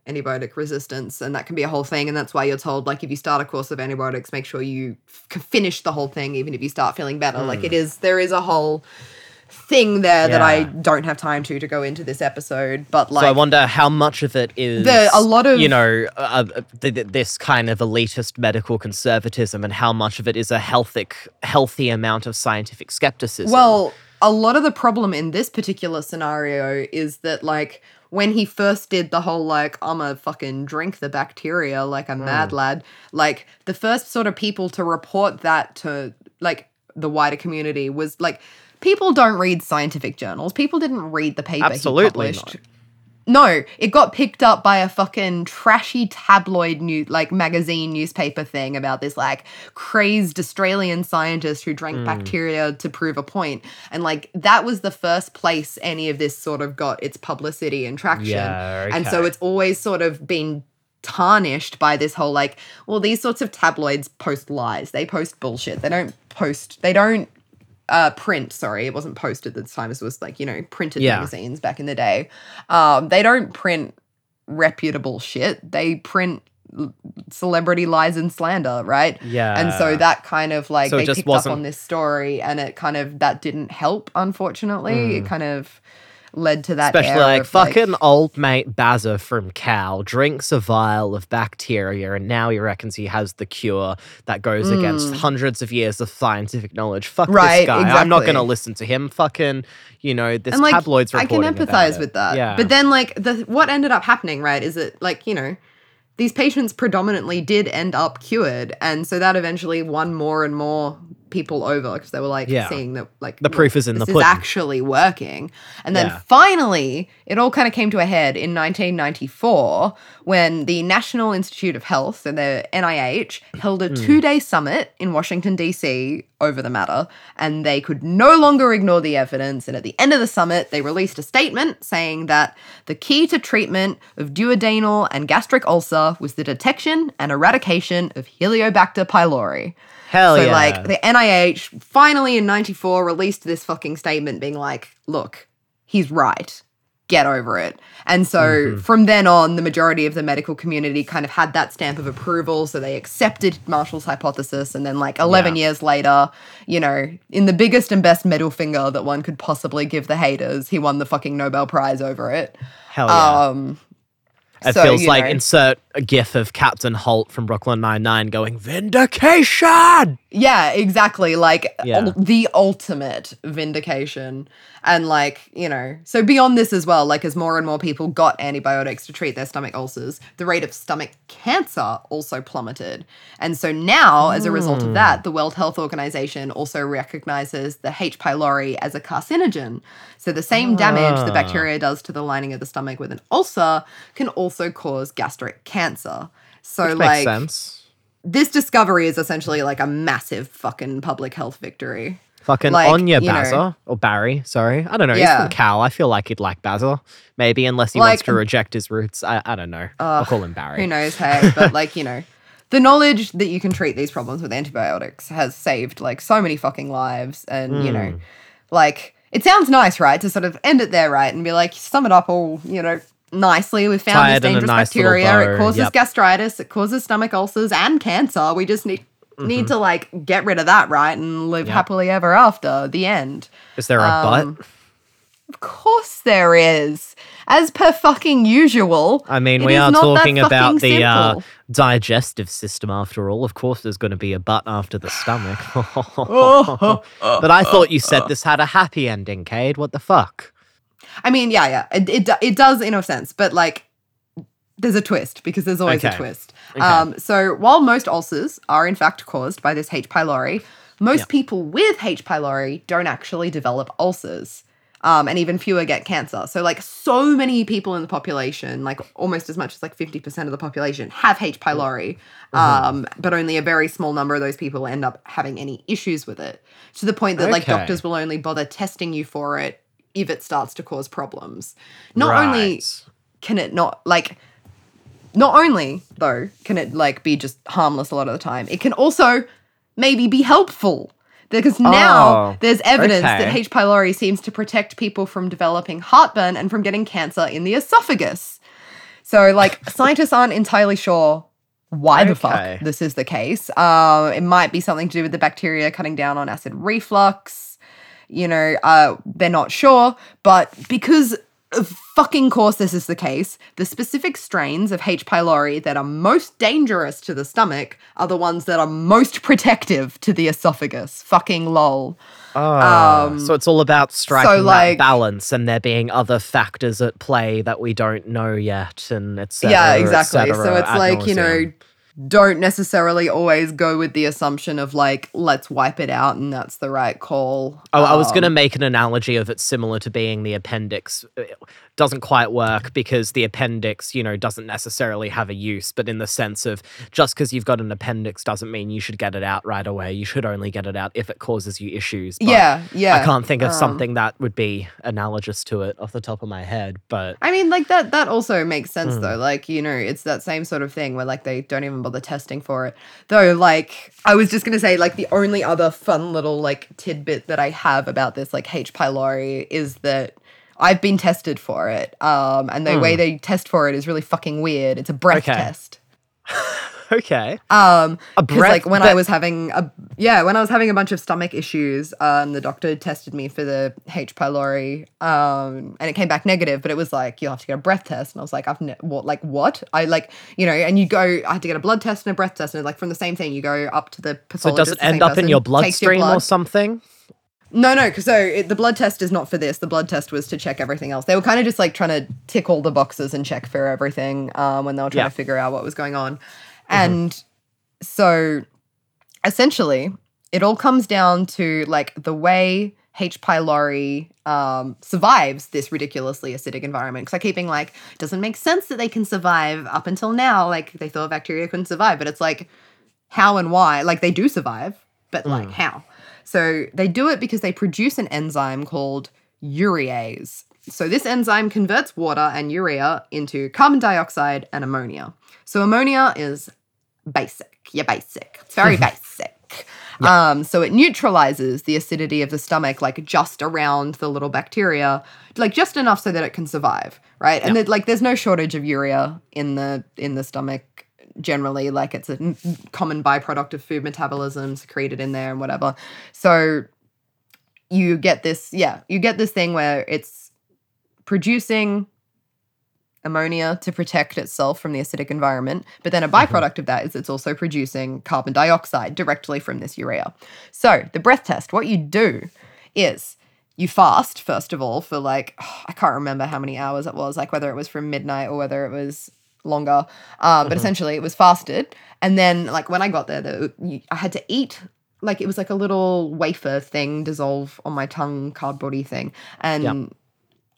antibiotic resistance, and that can be a whole thing. And that's why you're told, if you start a course of antibiotics, make sure you finish the whole thing, even if you start feeling better. There is a whole thing there that I don't have time to go into this episode, but so I wonder how much of it is a lot of this kind of elitist medical conservatism, and how much of it is a healthy amount of scientific skepticism. Well, a lot of the problem in this particular scenario is that when he first did the whole, I'ma fucking drink the bacteria like a mad lad, the first sort of people to report that to, the wider community was, people don't read scientific journals. People didn't read the paper he published. No, it got picked up by a fucking trashy tabloid magazine newspaper thing about this crazed Australian scientist who drank bacteria to prove a point. And that was the first place any of this sort of got its publicity and traction. Yeah, okay. And so it's always sort of been tarnished by this whole these sorts of tabloids post lies. They post bullshit. They don't print, it wasn't posted at the time. It was printed magazines back in the day. They don't print reputable shit. They print celebrity lies and slander, right? Yeah. And so that kind of they picked up on this story, and it kind of, that didn't help, unfortunately. It kind of led to that. Especially fucking old mate Bazza from Cal drinks a vial of bacteria, and now he reckons he has the cure that goes against hundreds of years of scientific knowledge. Fuck this guy. Exactly. I'm not going to listen to him. Fucking, this tabloid's reporting. I can empathize with that. Yeah. But then what ended up happening, right, is that these patients predominantly did end up cured, and so that eventually won more and more people over, because they were seeing that the proof is in the pudding. This is actually working. And then finally, it all kind of came to a head in 1994 when the National Institute of Health, so the NIH, held a 2-day summit in Washington, D.C. over the matter, and they could no longer ignore the evidence. And at the end of the summit, they released a statement saying that the key to treatment of duodenal and gastric ulcer was the detection and eradication of Helicobacter pylori. Hell yeah. So, the NIH finally in 94 released this fucking statement being look, he's right. get over it. And so from then on, the majority of the medical community kind of had that stamp of approval. So they accepted Marshall's hypothesis. And then like 11 years later, you know, in the biggest and best middle finger that one could possibly give the haters, he won the fucking Nobel Prize over it. Hell yeah. It feels like insert a gif of Captain Holt from Brooklyn Nine-Nine going, vindication! Yeah, exactly. Like, the ultimate vindication. And, like, you know, so beyond this as well, like, as more and more people got antibiotics to treat their stomach ulcers, the rate of stomach cancer also plummeted. And so now, as a result of that, the World Health Organization also recognizes the H. pylori as a carcinogen. So the same damage the bacteria does to the lining of the stomach with an ulcer can also cause gastric cancer. So, which makes sense. This discovery is essentially like a massive fucking public health victory. Fucking like, on your Basil, or Barry, sorry. I don't know, he's from Cal. I feel like he'd like Basil, maybe, unless he wants to reject his roots. I don't know. I'll call him Barry. Who knows, hey? But like, you know, the knowledge that you can treat these problems with antibiotics has saved like so many fucking lives. And, you know, like, it sounds nice, right, to sort of end it there, right, and be like, sum it up all, you know, nicely. We found this dangerous bacteria. It causes gastritis. It causes stomach ulcers and cancer. We just need to like get rid of that, right? And live happily ever after. The end. Is there a but? Of course there is. As per fucking usual. I mean, we are talking about the digestive system after all. Of course there's going to be a butt after the stomach. But I thought you said this had a happy ending, Cade. What the fuck? I mean, it does in a sense, but like there's a twist because there's always a twist. Okay. So while most ulcers are in fact caused by this H. pylori, most people with H. pylori don't actually develop ulcers, and even fewer get cancer. So like so many people in the population, like almost as much as like 50% of the population have H. pylori, but only a very small number of those people end up having any issues with it, to the point that like doctors will only bother testing you for it if it starts to cause problems. Not only, though, can it be just harmless a lot of the time, it can also maybe be helpful. Because now there's evidence that H. pylori seems to protect people from developing heartburn and from getting cancer in the esophagus. So, like, scientists aren't entirely sure why the fuck this is the case. It might be something to do with the bacteria cutting down on acid reflux. You know, they're not sure, but because of fucking course this is the case, the specific strains of H. pylori that are most dangerous to the stomach are the ones that are most protective to the esophagus. Fucking lol. So it's all about striking that balance, and there being other factors at play that we don't know yet, and et cetera. Yeah, exactly. Et cetera, so it's like, nauseam. You know, don't necessarily always go with the assumption of like, let's wipe it out and that's the right call. Oh, I was going to make an analogy of it similar to being the appendix. It doesn't quite work because the appendix, you know, doesn't necessarily have a use, but in the sense of just because you've got an appendix doesn't mean you should get it out right away. You should only get it out if it causes you issues. But I can't think of something that would be analogous to it off the top of my head, but... I mean, like that also makes sense though. Like, you know, it's that same sort of thing where like they don't even bother testing for it. Though, like, I was just going to say, like, the only other fun little, like, tidbit that I have about this, like, H. pylori is that I've been tested for it. And the way they test for it is really fucking weird. It's a breath test. Okay. A breath, like, when I was having a bunch of stomach issues, the doctor tested me for the H. pylori, and it came back negative. But it was like, you'll have to get a breath test, and I was like, what? I like, you know, and you go, I had to get a blood test and a breath test, and like from the same thing, you go up to the pathologist. So does it end up in your bloodstream or something? No, because the blood test is not for this. The blood test was to check everything else. They were kind of just like trying to tick all the boxes and check for everything when they were trying to figure out what was going on. And so essentially it all comes down to like the way H. pylori survives this ridiculously acidic environment. Because I keep being like, it doesn't make sense that they can survive up until now. Like they thought bacteria couldn't survive, but it's like how and why? Like they do survive, but like how? So they do it because they produce an enzyme called urease. So this enzyme converts water and urea into carbon dioxide and ammonia. So ammonia is basic. It's very basic. stomach. Yep. So it neutralizes the acidity of the stomach, like just around the little bacteria, like just enough so that it can survive, right? Yep. And there's no shortage of urea in the stomach generally. Like it's a common byproduct of food metabolism secreted in there and whatever. So you get this thing where it's producing ammonia to protect itself from the acidic environment, but then a byproduct of that is it's also producing carbon dioxide directly from this urea. So the breath test, what you do is you fast, first of all, for I can't remember how many hours it was, whether it was from midnight or whether it was longer, but essentially it was fasted. And then when I got there, I had to eat it was a little wafer thing dissolve on my tongue, cardboardy thing. And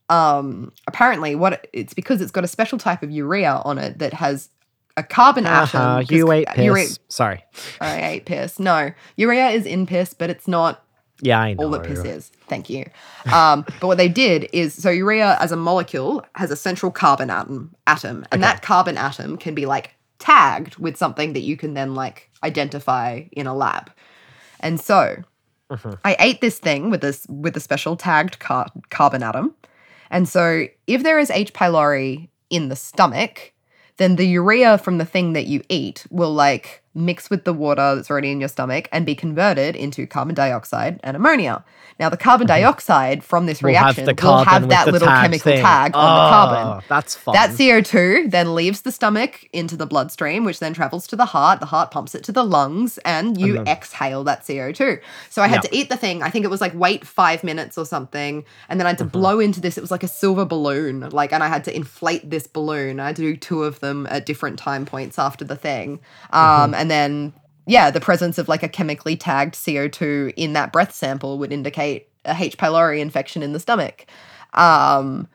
apparently it's because it's got a special type of urea on it that has a carbon action. You ate piss. Sorry. I ate piss. No. Urea is in piss, but it's not all that piss is. Thank you. But what they did is, so urea as a molecule has a central carbon atom and that carbon atom can be tagged with something that you can then identify in a lab. And so I ate this thing with a special tagged carbon atom. And so if there is H. pylori in the stomach, then the urea from the thing that you eat will mix with the water that's already in your stomach and be converted into carbon dioxide and ammonia. Now the carbon dioxide from this reaction will have that little chemical tag on the carbon. That's fun. That CO2 then leaves the stomach into the bloodstream, which then travels to the heart. The heart pumps it to the lungs and you exhale that CO2. So I had to eat the thing. I think it was wait 5 minutes or something. And then I had to blow into this. It was like a silver balloon. And I had to inflate this balloon. I had to do two of them at different time points after the thing. And then, the presence of a chemically tagged CO2 in that breath sample would indicate a H. pylori infection in the stomach. And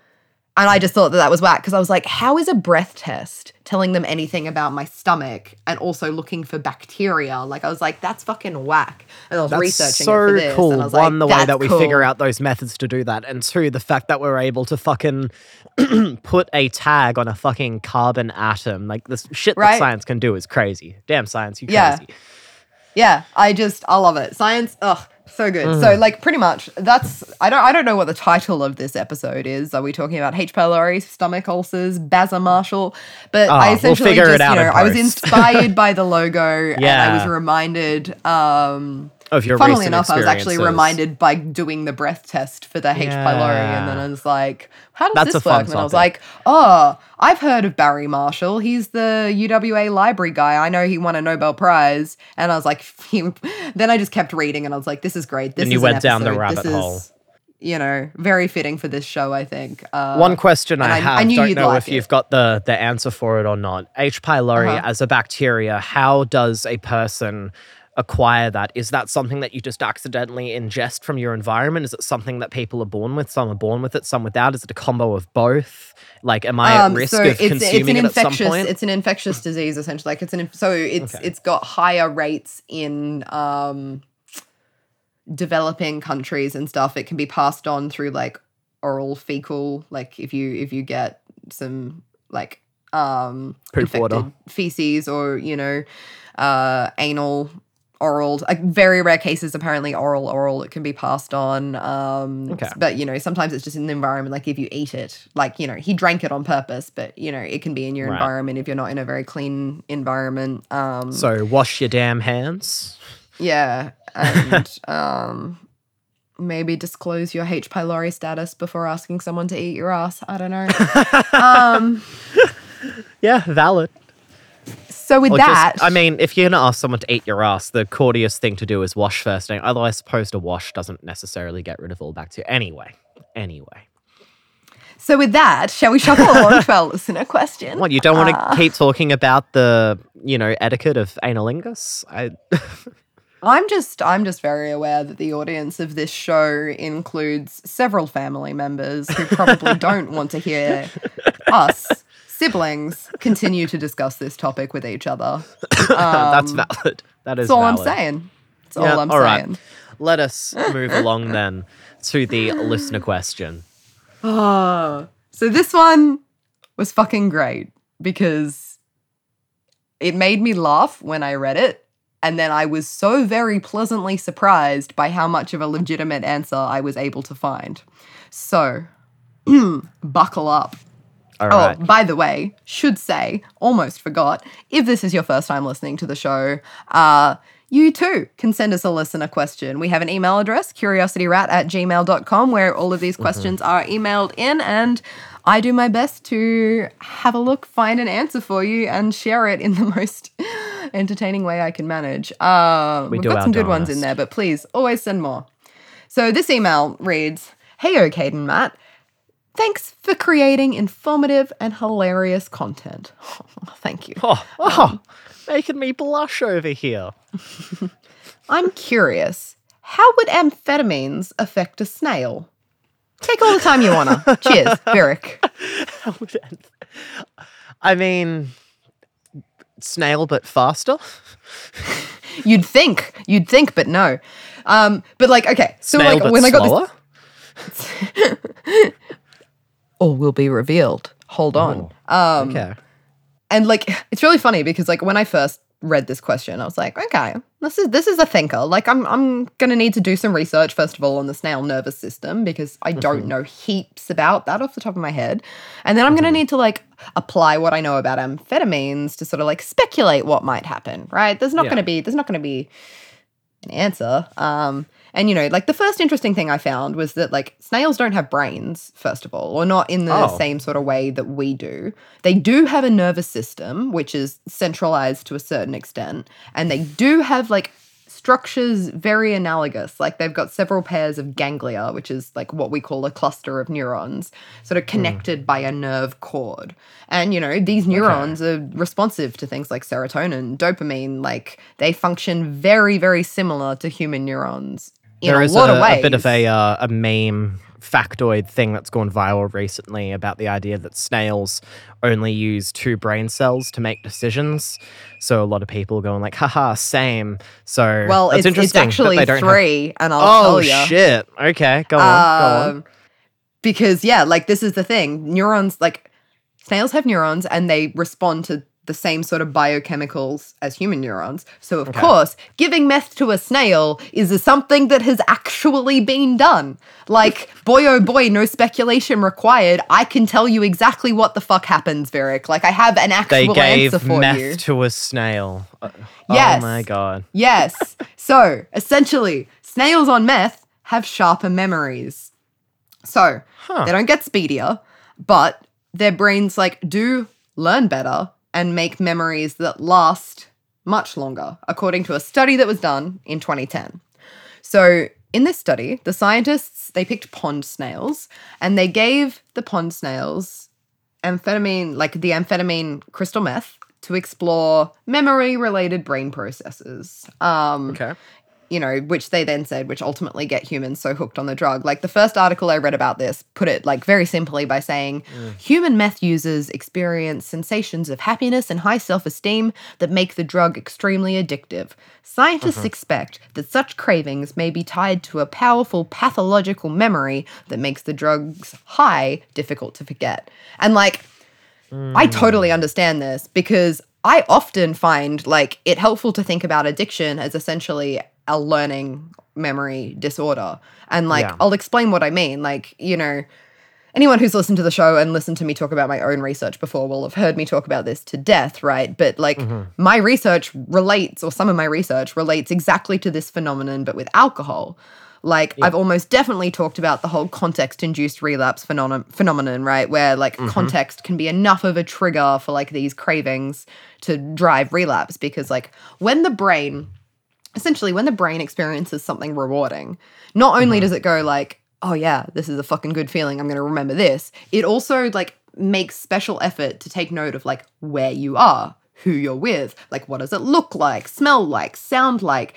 I just thought that was whack because I was how is a breath test telling them anything about my stomach and also looking for bacteria? I was that's fucking whack. And I was researching it for this. Cool. And I was One, the way that we figure out those methods to do that. And two, the fact that we're able to fucking put a tag on a fucking carbon atom. This shit that science can do is crazy. Damn science, you crazy. Yeah, I love it. Science, ugh. So good. Mm. So pretty much that's I don't know what the title of this episode is. Are we talking about H. pylori, stomach ulcers, Barry Marshall? But I essentially we'll just, I was inspired by the logo and I was reminded of your funnily enough, I was actually reminded by doing the breath test for the H. pylori. And then I was how does this work? And then I was I've heard of Barry Marshall. He's the UWA library guy. I know he won a Nobel Prize. And I was then I just kept reading and I was this is great. This is an episode. And you went down the rabbit hole. Very fitting for this show, I think. One question I have, I don't know if you've got the answer for it or not. H. pylori as a bacteria, how does a person acquire that? Is that something that you just accidentally ingest from your environment? Is it something that people are born with? Some are born with it, some without. Is it a combo of both? Am I at risk of consuming it at some point? It's an infectious disease, essentially. It's got higher rates in developing countries and stuff. It can be passed on through oral fecal, if you get some poop water, feces, or anal. Oral, very rare cases, apparently oral, it can be passed on. But, sometimes it's just in the environment, if you eat it, he drank it on purpose, but, it can be in your environment if you're not in a very clean environment. So wash your damn hands. Yeah. And maybe disclose your H. pylori status before asking someone to eat your ass. I don't know. Yeah, valid. So with that... if you're going to ask someone to eat your ass, the courteous thing to do is wash first. Although I suppose a wash doesn't necessarily get rid of all bacteria. Anyway. So with that, shall we shuffle on to our listener question? What, you don't want to keep talking about the, etiquette of analingus? I'm just very aware that the audience of this show includes several family members who probably don't want to hear us... siblings continue to discuss this topic with each other. That's valid. That is all valid. That's all I'm saying. That's all I'm saying. Right. Let us move along then to the listener question. Oh, so this one was fucking great because it made me laugh when I read it And then I was so very pleasantly surprised by how much of a legitimate answer I was able to find. So, buckle up. All right. Oh, by the way, should say, almost forgot, if this is your first time listening to the show, you too can send us a listener question. We have an email address, curiosityrat@gmail.com, where all of these questions are emailed in, and I do my best to have a look, find an answer for you, and share it in the most entertaining way I can manage. We've got some good ones in there, but please always send more. So this email reads, "Hey, Kate and Matt. Thanks for creating informative and hilarious content." Oh, thank you. Making me blush over here. "I'm curious, how would amphetamines affect a snail? Take all the time you want to. Cheers, Beric." I mean, snail but faster? You'd think, but no. But like, okay. So snail like, but when slower? I got this... Or will be revealed. Hold on. Okay. And like, it's really funny because like when I first read this question, I was like, okay, this is a thinker. Like, I'm gonna need to do some research first of all on the snail nervous system because I don't know heaps about that off the top of my head, and then I'm gonna need to like apply what I know about amphetamines to sort of like speculate what might happen. Right? There's not gonna be an answer. And, you know, like the first interesting thing I found was that like snails don't have brains, first of all, or not in the same sort of way that we do. They do have a nervous system, which is centralized to a certain extent. And they do have like structures very analogous. Like they've got several pairs of ganglia, which is like what we call a cluster of neurons, sort of connected by a nerve cord. And, you know, these neurons are responsive to things like serotonin, dopamine. Like they function very, very similar to human neurons. There is a bit of a meme factoid thing that's gone viral recently about the idea that snails only use 2 brain cells to make decisions. So a lot of people going like, haha, same. So well, that's interesting. It's actually 3, and I'll tell you. Oh, shit. Okay, go on. Because, yeah, like this is the thing. Neurons, like snails have neurons and they respond to the same sort of biochemicals as human neurons. So, of course, giving meth to a snail is something that has actually been done. Like, boy, oh boy, no speculation required. I can tell you exactly what the fuck happens, Varric. Like, I have an actual answer for you. They gave meth to a snail. Yes. Oh, my God. Yes. So, essentially, snails on meth have sharper memories. So, they don't get speedier, but their brains, like, do learn better and make memories that last much longer, according to a study that was done in 2010. So in this study, the scientists, they picked pond snails and they gave the pond snails the amphetamine crystal meth to explore memory-related brain processes. You know, which they then said, which ultimately get humans so hooked on the drug. Like the first article I read about this put it like very simply by saying, human meth users experience sensations of happiness and high self-esteem that make the drug extremely addictive. Scientists expect that such cravings may be tied to a powerful pathological memory that makes the drug's high difficult to forget. And like, I totally understand this because I often find like it helpful to think about addiction as essentially a learning memory disorder. And like, I'll explain what I mean. Like, you know, anyone who's listened to the show and listened to me talk about my own research before will have heard me talk about this to death, right? But like my research relates, or some of my research relates exactly to this phenomenon, but with alcohol. Like I've almost definitely talked about the whole context-induced relapse phenomenon, right? Where like context can be enough of a trigger for like these cravings to drive relapse because like when the brain experiences something rewarding, not only does it go like, oh yeah, this is a fucking good feeling, I'm going to remember this, it also like makes special effort to take note of like where you are, who you're with, like what does it look like, smell like, sound like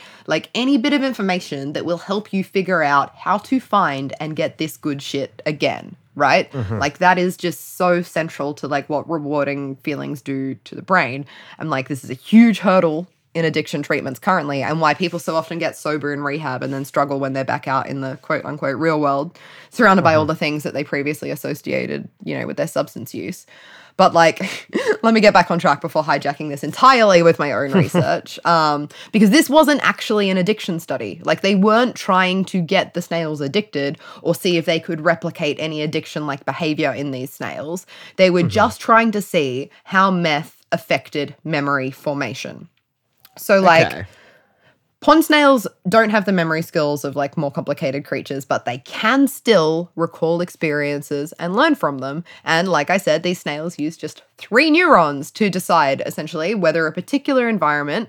any bit of information that will help you figure out how to find and get this good shit again, right? Like that is just so central to like what rewarding feelings do to the brain. And like this is a huge hurdle in addiction treatments currently, and why people so often get sober in rehab and then struggle when they're back out in the quote-unquote real world, surrounded by all the things that they previously associated, you know, with their substance use. But, like, let me get back on track before hijacking this entirely with my own research, because this wasn't actually an addiction study. Like, they weren't trying to get the snails addicted or see if they could replicate any addiction-like behavior in these snails. They were just trying to see how meth affected memory formation. So, like, pond snails don't have the memory skills of, like, more complicated creatures, but they can still recall experiences and learn from them. And like I said, these snails use just 3 neurons to decide, essentially, whether a particular environment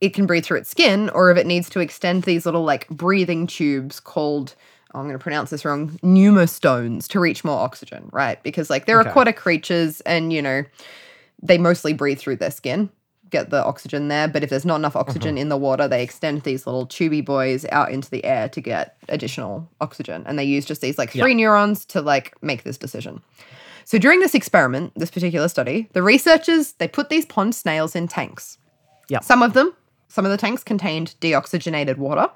it can breathe through its skin or if it needs to extend these little, like, breathing tubes called, I'm going to pronounce this wrong, pneumostones, to reach more oxygen, right? Because, like, they're aquatic creatures and, you know, they mostly breathe through their skin, get the oxygen there, but if there's not enough oxygen in the water, they extend these little tubey boys out into the air to get additional oxygen, and they use just these, like, 3 neurons to, like, make this decision. So during this experiment, this particular study, the researchers, they put these pond snails in tanks. Some of the tanks contained deoxygenated water,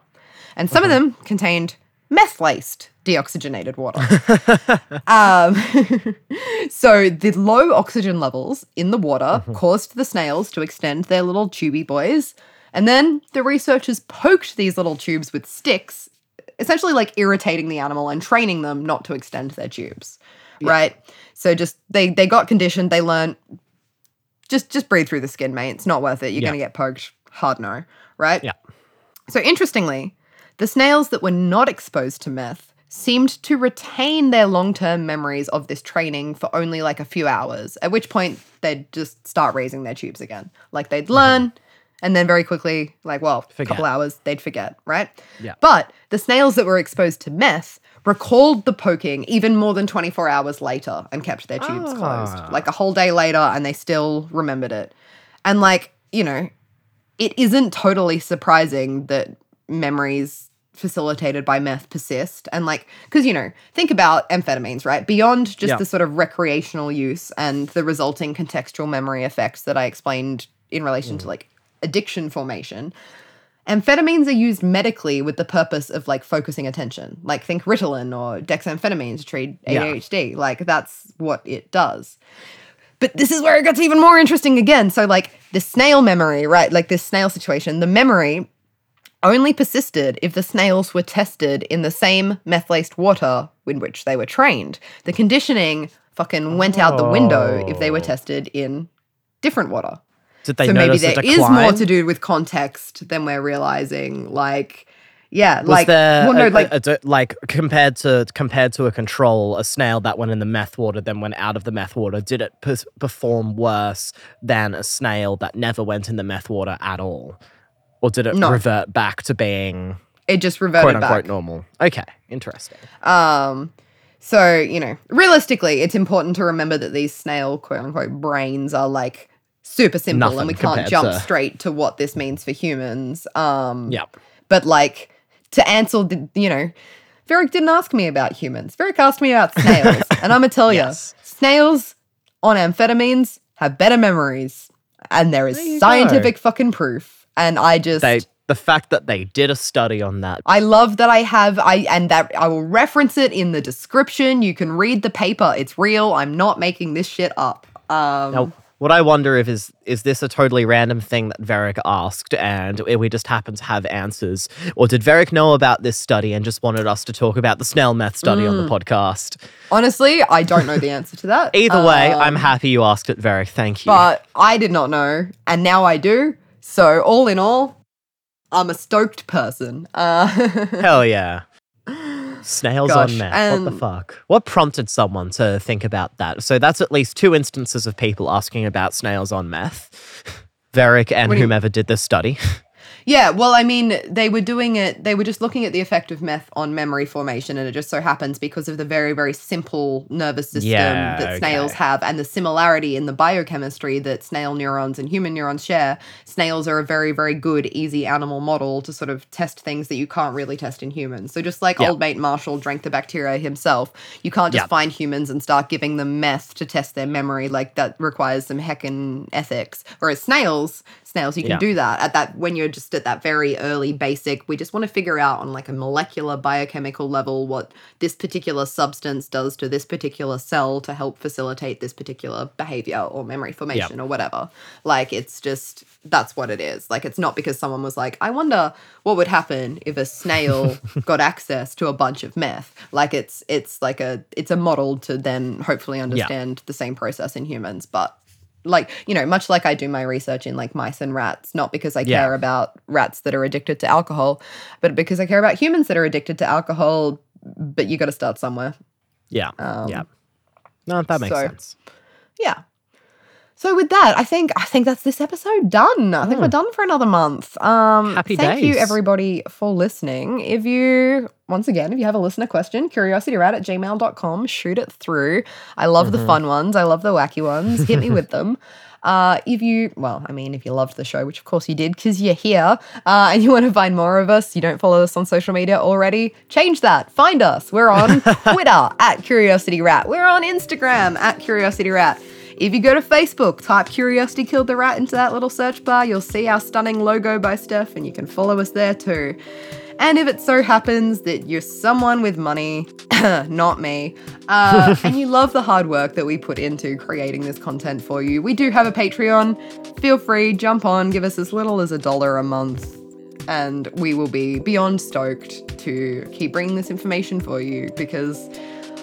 and some of them contained meth-laced deoxygenated water. So the low oxygen levels in the water caused the snails to extend their little tubey boys, and then the researchers poked these little tubes with sticks, essentially, like, irritating the animal and training them not to extend their tubes, right? So just they got conditioned, they learned, just breathe through the skin, mate. It's not worth it. You're going to get poked. Hard no, right? Yeah. So interestingly, the snails that were not exposed to meth seemed to retain their long-term memories of this training for only, like, a few hours, at which point they'd just start raising their tubes again. Like, they'd learn and then very quickly, like, a couple hours, they'd forget, right? Yeah. But the snails that were exposed to meth recalled the poking even more than 24 hours later and kept their tubes closed. Like, a whole day later, and they still remembered it. And, like, you know, it isn't totally surprising that memories facilitated by meth persist, and, like, because, you know, think about amphetamines, right? Beyond just the sort of recreational use and the resulting contextual memory effects that I explained in relation to, like, addiction formation, amphetamines are used medically with the purpose of, like, focusing attention. Like, think Ritalin or dexamphetamine to treat ADHD. Like, that's what it does. But this is where it gets even more interesting again. So, like, the snail memory, right? Like, this snail situation, the memory only persisted if the snails were tested in the same meth-laced water in which they were trained. The conditioning fucking went out the window if they were tested in different water. Did they notice a decline? So maybe there is more to do with context than we're realizing. Like, yeah, like, well, no, like compared to a control, a snail that went in the meth water then went out of the meth water. Did it perform worse than a snail that never went in the meth water at all? Or did it revert back to being, it just reverted quote unquote back, normal? Okay, interesting. So, you know, realistically, it's important to remember that these snail quote unquote brains are, like, super simple. Nothing, and we can't jump straight to what this means for humans. But, like, to answer, you know, Varick didn't ask me about humans. Varick asked me about snails, and I'm going to tell you, snails on amphetamines have better memories, and there is scientific fucking proof. And I just... the fact that they did a study on that. I love that I will reference it in the description. You can read the paper. It's real. I'm not making this shit up. Now, what I wonder if is this a totally random thing that Varick asked and we just happen to have answers? Or did Varick know about this study and just wanted us to talk about the snail meth study on the podcast? Honestly, I don't know the answer to that. Either way, I'm happy you asked it, Varick. Thank you. But I did not know, and now I do. So all in all, I'm a stoked person. Hell yeah. Snails on meth. What the fuck? What prompted someone to think about that? So that's at least 2 instances of people asking about snails on meth. Varick and whomever did this study. Yeah, well, I mean, they were doing it, they were just looking at the effect of meth on memory formation, and it just so happens because of the very, very simple nervous system that snails have and the similarity in the biochemistry that snail neurons and human neurons share, snails are a very, very good, easy animal model to sort of test things that you can't really test in humans. So just like old mate Marshall drank the bacteria himself, you can't just find humans and start giving them meth to test their memory. Like, that requires some heckin' ethics. Whereas snails... snails. You can do that at that when you're just at that very early basic. We just want to figure out on like a molecular biochemical level what this particular substance does to this particular cell to help facilitate this particular behavior or memory formation or whatever. Like it's just that's what it is. Like it's not because someone was like, I wonder what would happen if a snail got access to a bunch of meth. Like it's like a model to then hopefully understand the same process in humans, but like, you know, much like I do my research in like mice and rats, not because I care about rats that are addicted to alcohol, but because I care about humans that are addicted to alcohol, but you got to start somewhere. Yeah. No, that makes sense. Yeah. So with that, I think that's this episode done. I think we're done for another month. Happy days. Thank you, everybody, for listening. If you, once again, if you have a listener question, curiosityrat@gmail.com, shoot it through. I love the fun ones. I love the wacky ones. Hit me with them. If you loved the show, which of course you did because you're here, and you want to find more of us, you don't follow us on social media already, change that. Find us. We're on Twitter @CuriosityRat. We're on Instagram @CuriosityRat. If you go to Facebook, type Curiosity Killed the Rat into that little search bar, you'll see our stunning logo by Steph and you can follow us there too. And if it so happens that you're someone with money, not me, and you love the hard work that we put into creating this content for you, we do have a Patreon. Feel free, jump on, give us as little as $1 a month. And we will be beyond stoked to keep bringing this information for you because...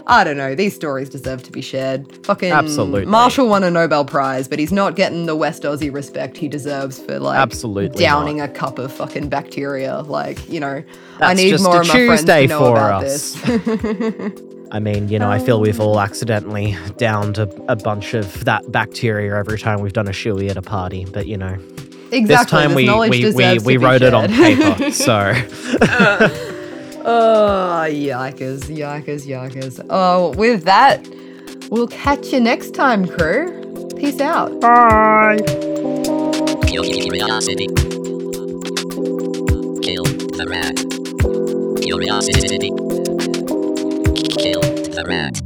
I don't know. These stories deserve to be shared. Fucking absolutely. Marshall won a Nobel Prize, but he's not getting the West Aussie respect he deserves for like downing a cup of fucking bacteria. Like, you know, that's I need just more a of my Tuesday friends to know for about us. This. I mean, you know, I feel we've all accidentally downed a bunch of that bacteria every time we've done a shoey at a party, but you know, exactly. This time we wrote it on paper, so. Oh, yikers. Oh, with that, we'll catch you next time, crew. Peace out. Bye. Curiosity. Kill the rat. Curiosity. Kill the rat.